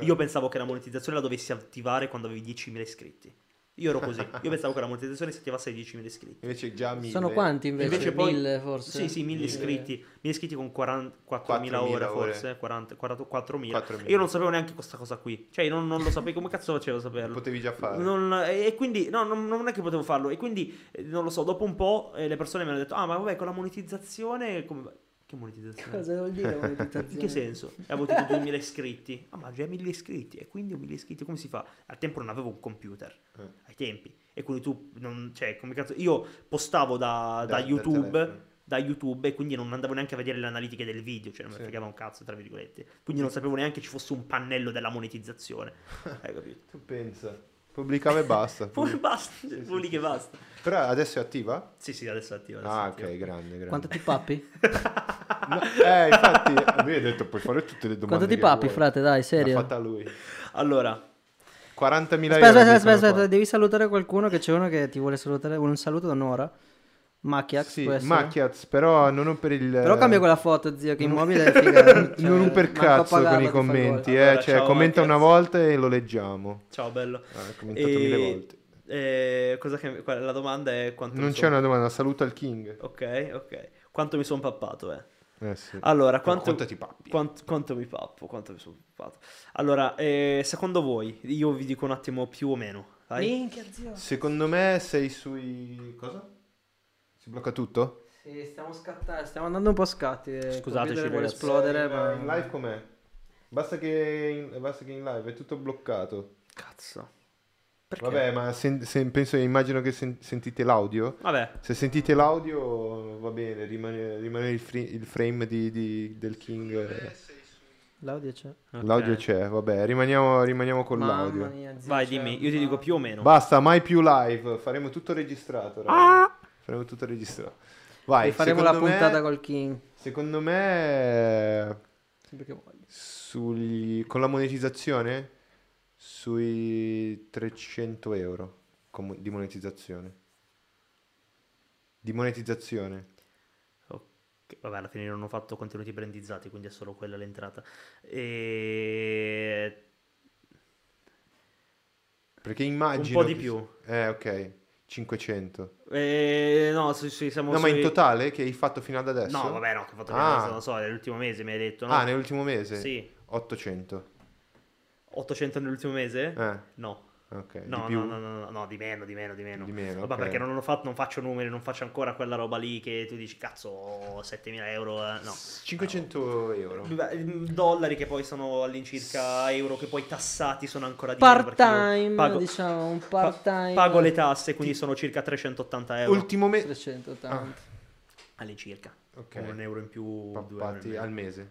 io pensavo che la monetizzazione la dovessi attivare quando avevi 10.000 iscritti. Io ero così, io pensavo che la monetizzazione si attivasse ai 10.000 iscritti. Invece già 1.000. Sono quanti invece poi, 1.000 forse? Sì, 1.000 iscritti. 1.000 iscritti con 4.000 ore forse, 4.000. Io non sapevo neanche questa cosa qui. Cioè non lo sapevo, come cazzo facevo a saperlo? Potevi già farlo. E quindi, no, non è che potevo farlo. E quindi, non lo so, dopo un po' le persone mi hanno detto, ah ma vabbè, con la monetizzazione... Come... Che monetizzazione? Cosa vuol dire monetizzazione? In che senso? Avevo tipo 2000 iscritti. Ah, ma già 1000 iscritti. E quindi 1000 iscritti come si fa? Al tempo non avevo un computer. Ai tempi. E quindi tu non, cioè, come cazzo, io postavo da YouTube e quindi non andavo neanche a vedere le analitiche del video, cioè non mi fregava un cazzo, tra virgolette. Quindi non sapevo neanche ci fosse un pannello della monetizzazione. Hai capito? Tu pensa. Pubblicava e basta. Pubblica e basta. Però adesso è attiva? Sì, adesso è attiva. Ah, ok, grande. Quanto ti pappi? No, infatti, lui ha detto puoi fare tutte le domande. Quanto ti pappi, frate, dai, serio. L'ha fatta lui. Allora, 40.000 euro. Aspetta, devi salutare qualcuno, che c'è uno che ti vuole salutare, vuole un saluto da un'ora. Macchiaz, sì, Macchiaz, però non per il... Però cambia quella foto, zio, che immobile è figa. Cioè, non per cazzo con i commenti, allora, cioè, ciao, commenta Macchiaz. Una volta e lo leggiamo. Ciao, bello. Hai commentato 1000 volte. La domanda è quanto... Non c'è una domanda, saluta il King. Ok. Quanto mi sono pappato, sì. Allora, quanto ti pappi? Quanto mi pappo, quanto mi sono pappato. Allora, secondo voi, io vi dico un attimo più o meno. Minchia, zio. Secondo me sei sui... Cosa? Si blocca tutto? Sì, stiamo andando un po' a scatti. Scusateci, vuole esplodere. Ma... In live com'è? Basta che in live è tutto bloccato. Cazzo. Perché? Vabbè, ma immagino che sentite l'audio. Vabbè. Se sentite l'audio va bene, rimane il frame del King. L'audio c'è. Okay. L'audio c'è, vabbè, rimaniamo con l'audio. Vai, dimmi, io ti dico più o meno. Basta, mai più live, faremo tutto registrato. Faremo tutto registrato. Vai, e faremo la puntata col King. Secondo me sempre che voglio. Con la monetizzazione sui 300 euro di monetizzazione. Okay. Vabbè, alla fine non ho fatto contenuti brandizzati, quindi è solo quella l'entrata. Perché immagino un po' di più. Ok. 500 no, siamo no, ma in totale che hai fatto fino ad adesso? No, vabbè, no, che ho fatto fino ad adesso, non so, nell'ultimo mese mi hai detto, no? Ah, nell'ultimo mese? Sì. 800 nell'ultimo mese? No. Ok. No, di più? No, di meno. Vabbè, okay. Perché non faccio numeri, non faccio ancora quella roba lì che tu dici, cazzo, 7.000 euro, no. 500 euro. Dollari che poi sono all'incirca, euro che poi tassati sono ancora di part-time, diciamo, un part-time. Pago le tasse, quindi sono circa 380 euro. Ultimo mese? 380. All'incirca. Ok. Un euro in più, 2 euro in meno. Al mese?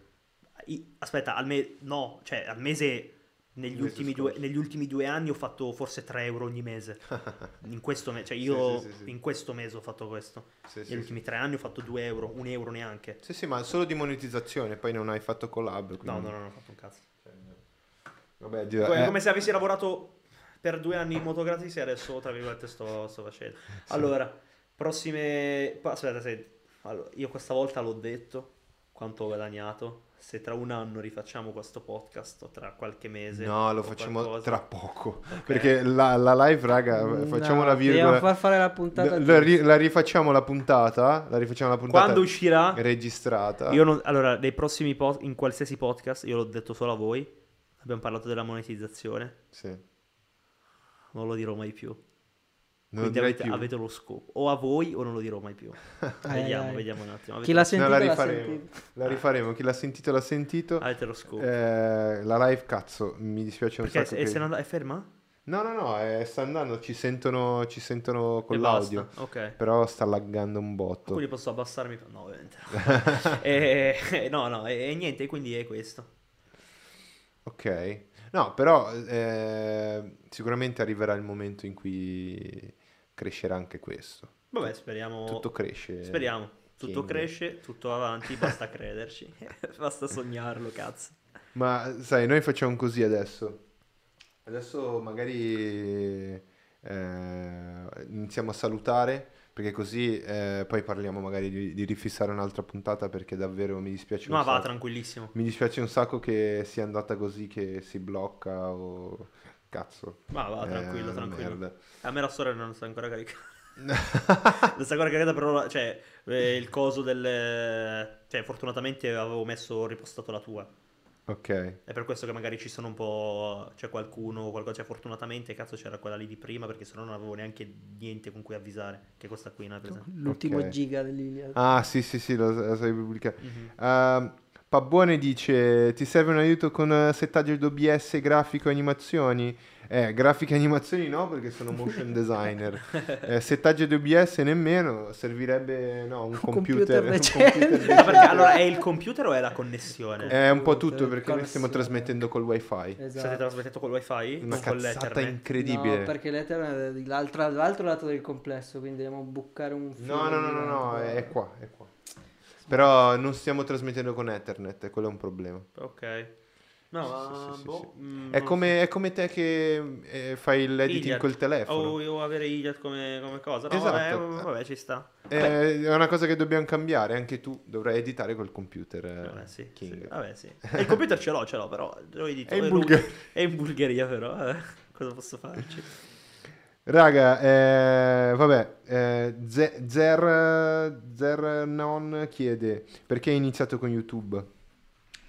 Aspetta, no, cioè al mese... negli ultimi 2 anni ho fatto forse 3 euro ogni mese. In questo mese, cioè io sì. In questo mese ho fatto questo. Negli ultimi 3 anni ho fatto 2 euro, 1 euro neanche. Sì, ma solo di monetizzazione, poi non hai fatto collab. No, non ho fatto un cazzo. Cioè, no. Vabbè, come se avessi lavorato per 2 anni in moto gratis e adesso, tra virgolette, sto facendo. Sì. Allora, prossime... Aspetta. Allora, io questa volta l'ho detto quanto ho guadagnato. Se tra 1 anno rifacciamo questo podcast o tra qualche mese, no, lo facciamo tra poco, okay. Perché la live, raga, facciamo la virgola, dobbiamo fare la puntata, la rifacciamo la puntata quando uscirà registrata. Allora, nei prossimi in qualsiasi podcast, io l'ho detto solo a voi, abbiamo parlato della monetizzazione, sì, non lo dirò mai più. Quindi avete lo scopo, o a voi o non lo dirò mai più. Vediamo un attimo. Chi l'ha sentito, no, la rifaremo. Chi l'ha sentito. Avete lo scopo. La live, cazzo, mi dispiace un sacco. Perché è ferma? No, sta andando, ci sentono con l'audio. Okay. Però sta laggando un botto. Quindi posso abbassarmi? No, ovviamente. Niente, quindi è questo. Ok. No, però sicuramente arriverà il momento in cui crescerà anche questo. Vabbè, speriamo. Tutto cresce. Speriamo. Tutto cresce, tutto avanti, basta crederci. Basta sognarlo, cazzo. Ma sai, noi facciamo così adesso. Adesso magari iniziamo a salutare, perché così poi parliamo magari di rifissare un'altra puntata, perché davvero mi dispiace un sacco. Ma va, tranquillissimo. Mi dispiace un sacco che sia andata così, che si blocca o... Cazzo. Ma va, tranquillo. Merda. A me la storia non sta ancora caricata. Non sta ancora caricata, però... Cioè, il coso del... Cioè, fortunatamente avevo ripostato la tua. Ok. È per questo che magari ci sono un po'... c'è qualcuno, qualcosa... cioè fortunatamente cazzo c'era quella lì di prima, perché sennò non avevo neanche niente con cui avvisare che questa qui, no, per esempio. L'ultimo okay. giga dell'Iliad. Ah sì sì sì, lo sai pubblicare. Mm-hmm. Pabbone dice: ti serve un aiuto con settaggio d'OBS, grafico, animazioni? Grafiche e animazioni no, perché sono motion designer. Settaggio di OBS nemmeno, servirebbe no, un computer perché, allora, è il computer o è la connessione? È un po' tutto, perché noi stiamo trasmettendo col wifi. Esatto. State trasmettendo col wifi? Una cazzata incredibile. No, perché l'Ethernet è l'altro lato del complesso, quindi dobbiamo bucare un filo. No, è qua, è qua. Però non stiamo trasmettendo con Ethernet, quello è un problema. Ok. No, sì, boh, sì. È come te che fai l'editing Iliad col telefono. O io avere Iliad come cosa. No, esatto. Vabbè, ci sta. Vabbè. È una cosa che dobbiamo cambiare. Anche tu dovrai editare col computer. Vabbè, sì, King. Sì. Vabbè, sì. Il computer ce l'ho, però lo edito. È in Bulgaria, però. Cosa posso farci? Raga, vabbè, Zernon chiede: perché hai iniziato con YouTube?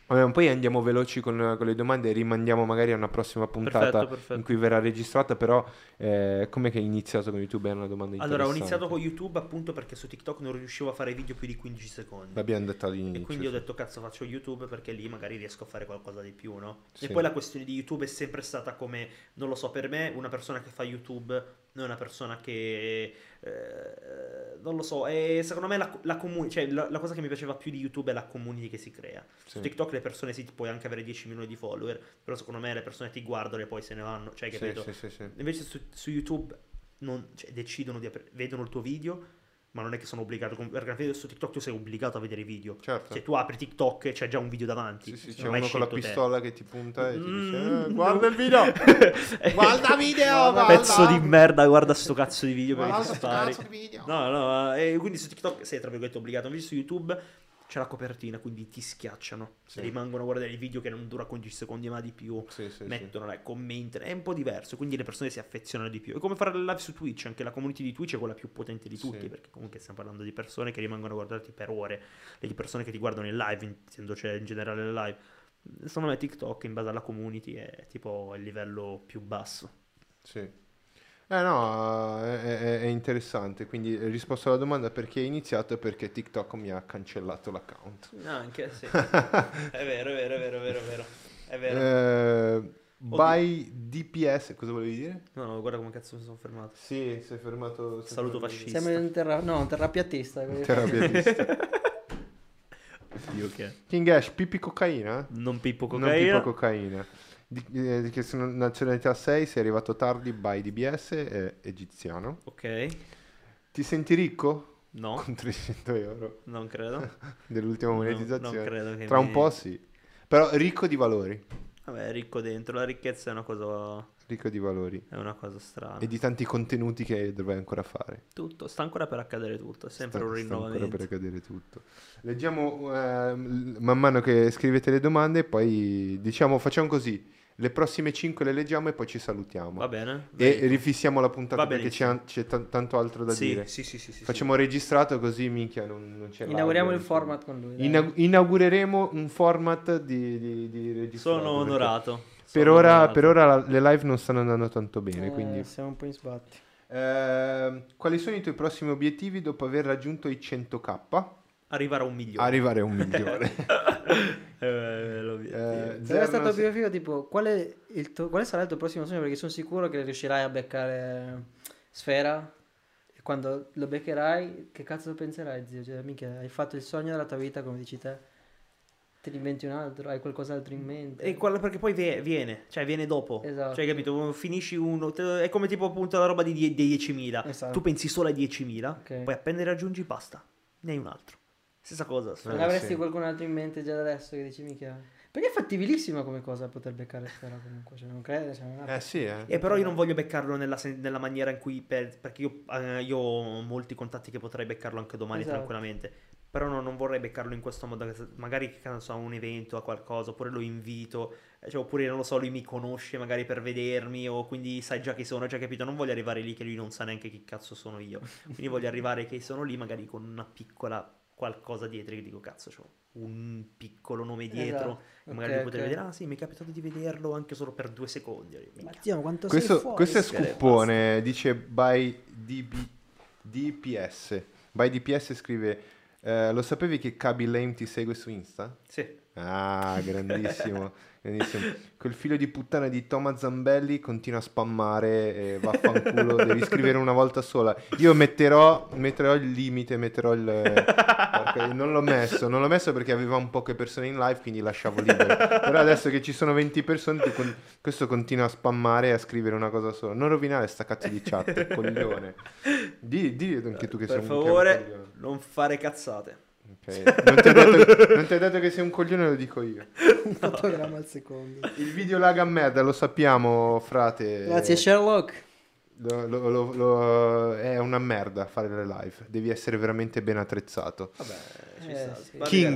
Poi andiamo veloci con le domande e rimandiamo magari a una prossima puntata. Perfetto. In cui verrà registrata, però com'è che hai iniziato con YouTube? È una domanda interessante. Allora, ho iniziato con YouTube appunto perché su TikTok non riuscivo a fare video più di 15 secondi. L'abbiamo detto all'inizio. E quindi ho detto cazzo, faccio YouTube perché lì magari riesco a fare qualcosa di più, no? Sì. E poi la questione di YouTube è sempre stata come, non lo so, per me una persona che fa YouTube... non è una persona che non lo so, e secondo me la cosa che mi piaceva più di YouTube è la community che si crea. Sì. Su TikTok le persone si puoi anche avere 10 milioni di follower, però secondo me le persone ti guardano e poi se ne vanno, cioè capito? Sì. Invece su YouTube non, cioè, decidono di vedono il tuo video, ma non è che sono obbligato, perché su TikTok tu sei obbligato a vedere i video. Certo. Se tu apri TikTok c'è già un video davanti. Sì, c'è uno con la pistola che ti punta e ti dice guarda il video. Guarda video, pezzo di merda, guarda sto cazzo di video perché ti spari. No, e quindi su TikTok sei tra virgolette obbligato, invece su YouTube c'è la copertina, quindi ti schiacciano. Sì. Rimangono a guardare il video che non dura 15 secondi ma di più. Sì, mettono, sì. Commentano, è un po' diverso, quindi le persone si affezionano di più. È come fare le live su Twitch, anche la community di Twitch è quella più potente di tutti. Sì. Perché comunque stiamo parlando di persone che rimangono a guardarti per ore, e di persone che ti guardano in live, cioè in generale le live. Secondo me TikTok in base alla community è tipo il livello più basso. Sì. No, è interessante, quindi risposto alla domanda perché è iniziato, perché TikTok mi ha cancellato l'account. No, anche sì. È vero. By DPS, cosa volevi dire? No, guarda come cazzo mi sono fermato. Sì, sei fermato. Saluto fascista. Siamo in terrapiattista. Dio che è. King Ash, pippi cocaina? Non pippo cocaina. Che sono nazionalità 6, sei arrivato tardi. By DBS è egiziano. Ok. Ti senti ricco? No. Con 300 euro? Non credo. Dell'ultima monetizzazione? Non credo. Che tra un po' sì. Però ricco di valori. Vabbè, ricco dentro. La ricchezza è una cosa... ricco di valori. È una cosa strana. E di tanti contenuti che dovrai ancora fare. Tutto. Sta ancora per accadere tutto. È sempre un rinnovamento. Sta ancora per accadere tutto. Leggiamo man mano che scrivete le domande. Poi diciamo, facciamo così. Le prossime 5 le leggiamo e poi ci salutiamo. Va bene. E rifissiamo la puntata perché c'è tanto altro da dire. Sì. Facciamo registrato così, minchia, non c'è. Inauguriamo il format con lui. Inaugureremo un format di registrazione. Sono onorato. Per ora le live non stanno andando tanto bene, quindi... siamo un po' in sbatti. Quali sono i tuoi prossimi obiettivi dopo aver raggiunto i 100k? Arrivare a un milione. Sarebbe stato più figo tipo quale sarà il tuo prossimo sogno, perché sono sicuro che riuscirai a beccare Sfera, e quando lo beccherai che cazzo penserai, zio? Cioè, minchia, hai fatto il sogno della tua vita, come dici te. Te ne inventi un altro, hai qualcos'altro in mente. E quello perché poi viene dopo. Esatto. Cioè, capito? Finisci uno. È come tipo appunto la roba di 10.000. Esatto. Tu pensi solo a 10.000, okay. Poi appena raggiungi basta, ne hai un altro. Stessa cosa. Non avresti qualcun altro in mente già da adesso che dici mica? Perché è fattibilissima come cosa poter beccare Sfera comunque, cioè non credo, cioè non sì. E però io non voglio beccarlo nella maniera in cui, perché io ho molti contatti che potrei beccarlo anche domani. Esatto. Tranquillamente. Però non vorrei beccarlo in questo modo, magari che non so, a un evento, a qualcosa, oppure lo invito, cioè, oppure non lo so, lui mi conosce magari per vedermi, o quindi sai già chi sono, già capito, non voglio arrivare lì che lui non sa neanche chi cazzo sono io, quindi voglio arrivare che sono lì magari con una piccola qualcosa dietro, io dico cazzo, c'ho un piccolo nome dietro, esatto, magari okay, potrei vedere, ah sì, mi è capitato di vederlo anche solo per 2 secondi. Mattia, quanto questo è scuppone, dice by DPS. By DPS scrive, lo sapevi che Kaby Lame ti segue su Insta? Sì. Ah, grandissimo, grandissimo. Quel figlio di puttana di Thomas Zambelli continua a spammare, vaffanculo, devi scrivere una volta sola. Io metterò il limite, non l'ho messo perché aveva un poche persone in live, quindi lasciavo libero. Però adesso che ci sono 20 persone, questo continua a spammare e a scrivere una cosa sola. Non rovinare sta cazzo di chat, coglione. Di anche tu che sei un coglione. Per favore, non fare cazzate. Okay. Non ti ho detto che sei un coglione, lo dico io. Un fotogramma al secondo. Il video laga a merda, lo sappiamo, frate. Grazie Sherlock. È una merda fare le live. Devi essere veramente ben attrezzato. Vabbè, ci sta. Sì.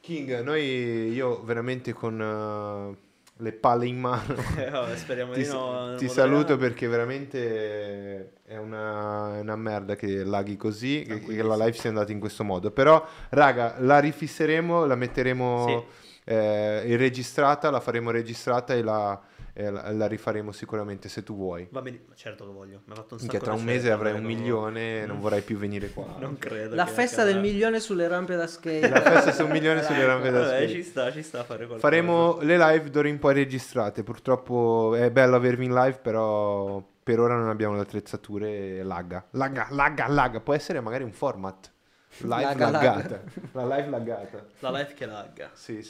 King, io veramente con le palle in mano. Vabbè, speriamo di no. Ti saluto perché veramente è una merda che laghi così, che la live sia andata in questo modo. Però, raga, la rifisseremo, la metteremo, sì, registrata, la faremo registrata e la rifaremo sicuramente, se tu vuoi. Va bene, certo che voglio. Mi ha fatto un sacco. Che tra un mese avrai un milione, non vorrai più venire qua. Non credo. La festa del milione sulle rampe da skate. La festa su un milione sulle rampe da skate. Ci sta a fare qualcosa. Faremo le live d'ora in poi registrate. Purtroppo è bello avervi in live, però per ora non abbiamo le attrezzature, lagga. Può essere magari un format live laggata. La live laggata. La live che lagga. Sì.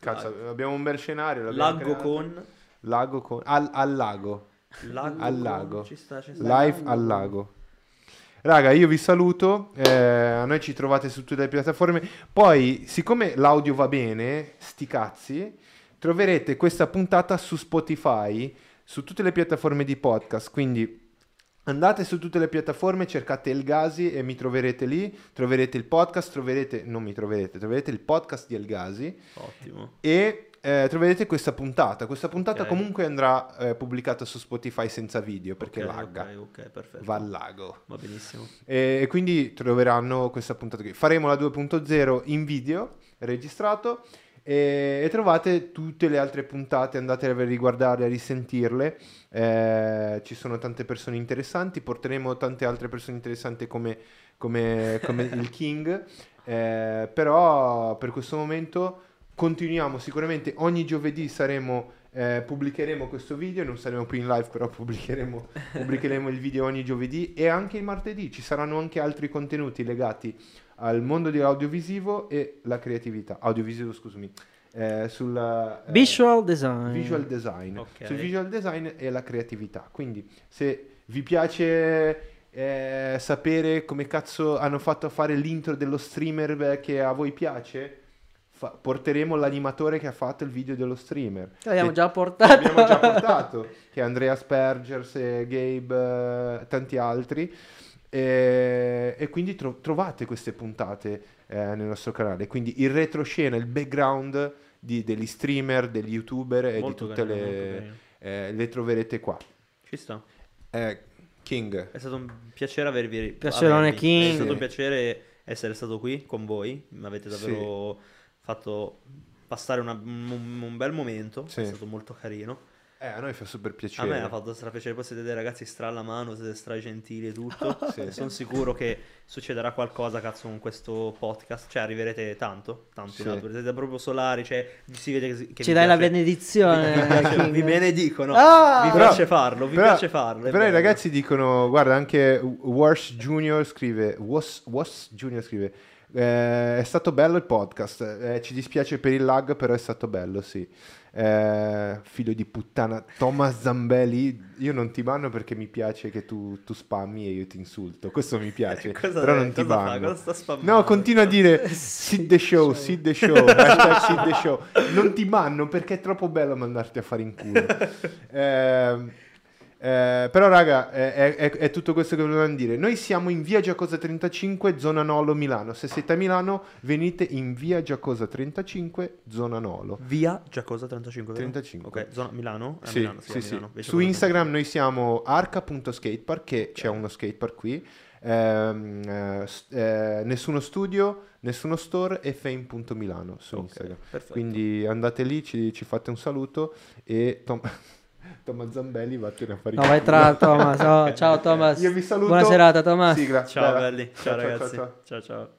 Cazzo, abbiamo un bel scenario. Lago al lago. Ci sta. Live al lago. Raga, io vi saluto, a noi ci trovate su tutte le piattaforme. Poi, siccome l'audio va bene, sti cazzi, troverete questa puntata su Spotify, su tutte le piattaforme di podcast, quindi andate su tutte le piattaforme, cercate El Gasi e mi troverete lì, troverete il podcast, troverete il podcast di El Gasi. Ottimo. E troverete questa puntata okay. Comunque andrà pubblicata su Spotify senza video perché lagga, okay, perfetto. Va al lago, va benissimo, e quindi troveranno questa puntata qui. Faremo la 2.0 in video registrato e trovate tutte le altre puntate, andate a riguardarle, a risentirle, ci sono tante persone interessanti, porteremo tante altre persone interessanti come il King, però per questo momento continuiamo sicuramente, ogni giovedì pubblicheremo questo video, non saremo più in live, però pubblicheremo il video ogni giovedì, e anche il martedì ci saranno anche altri contenuti legati al mondo dell'audiovisivo e la creatività audiovisivo, scusami, sulla visual design okay. Sul visual design e la creatività, quindi se vi piace sapere come cazzo hanno fatto a fare l'intro dello streamer che a voi piace, porteremo l'animatore che ha fatto il video dello streamer. L'abbiamo già portato che è Andrea Spergers, Gabe, tanti altri, e quindi trovate queste puntate nel nostro canale, quindi il retroscena, il background degli streamer, degli youtuber e molto di tutte carino, le troverete qua. Ci sta. King, è stato un piacere avervi. Piacerone King. È stato un piacere essere stato qui con voi, mi avete davvero fatto passare un bel momento, sì. È stato molto carino. A noi fa super piacere. A me ha fatto strapiacere, poi siete dei ragazzi stra alla mano, siete stra gentili e tutto. Sì. Sono sicuro che succederà qualcosa, cazzo, con questo podcast. Cioè, arriverete tanto sì. In alto. Siete proprio solari, cioè si vede che ci dai la benedizione. Vi benedicono. Vi piace farlo. Però i ragazzi dicono, guarda, anche Wash Junior scrive è stato bello il podcast, ci dispiace per il lag, però è stato bello, sì. Figlio di puttana Thomas Zambelli, io non ti banno perché mi piace che tu spammi e io ti insulto, questo mi piace. Però non ti banno. No, continua a dire sit the show hashtag sit the show. Non ti banno perché è troppo bello mandarti a fare in culo. Però raga, è tutto questo che volevamo dire. Noi siamo in via Giacosa 35, zona Nolo, Milano. Se siete a Milano venite in via Giacosa 35, zona Nolo. Via Giacosa 35, vero? 35. Ok, zona Milano? Sì, Milano, sì, sì. Milano. Su Instagram noi siamo arca.skatepark, che c'è uno skatepark qui, Nessuno Studio, Nessuno Store e fame.milano su Instagram. Perfetto. Quindi andate lì, ci fate un saluto e... Thomas Zambelli, vattene a fare. No, vai tra Thomas. Oh, ciao Thomas. Io vi saluto. Buona serata Thomas. Sigla. Ciao belli. Ciao ragazzi. Ciao.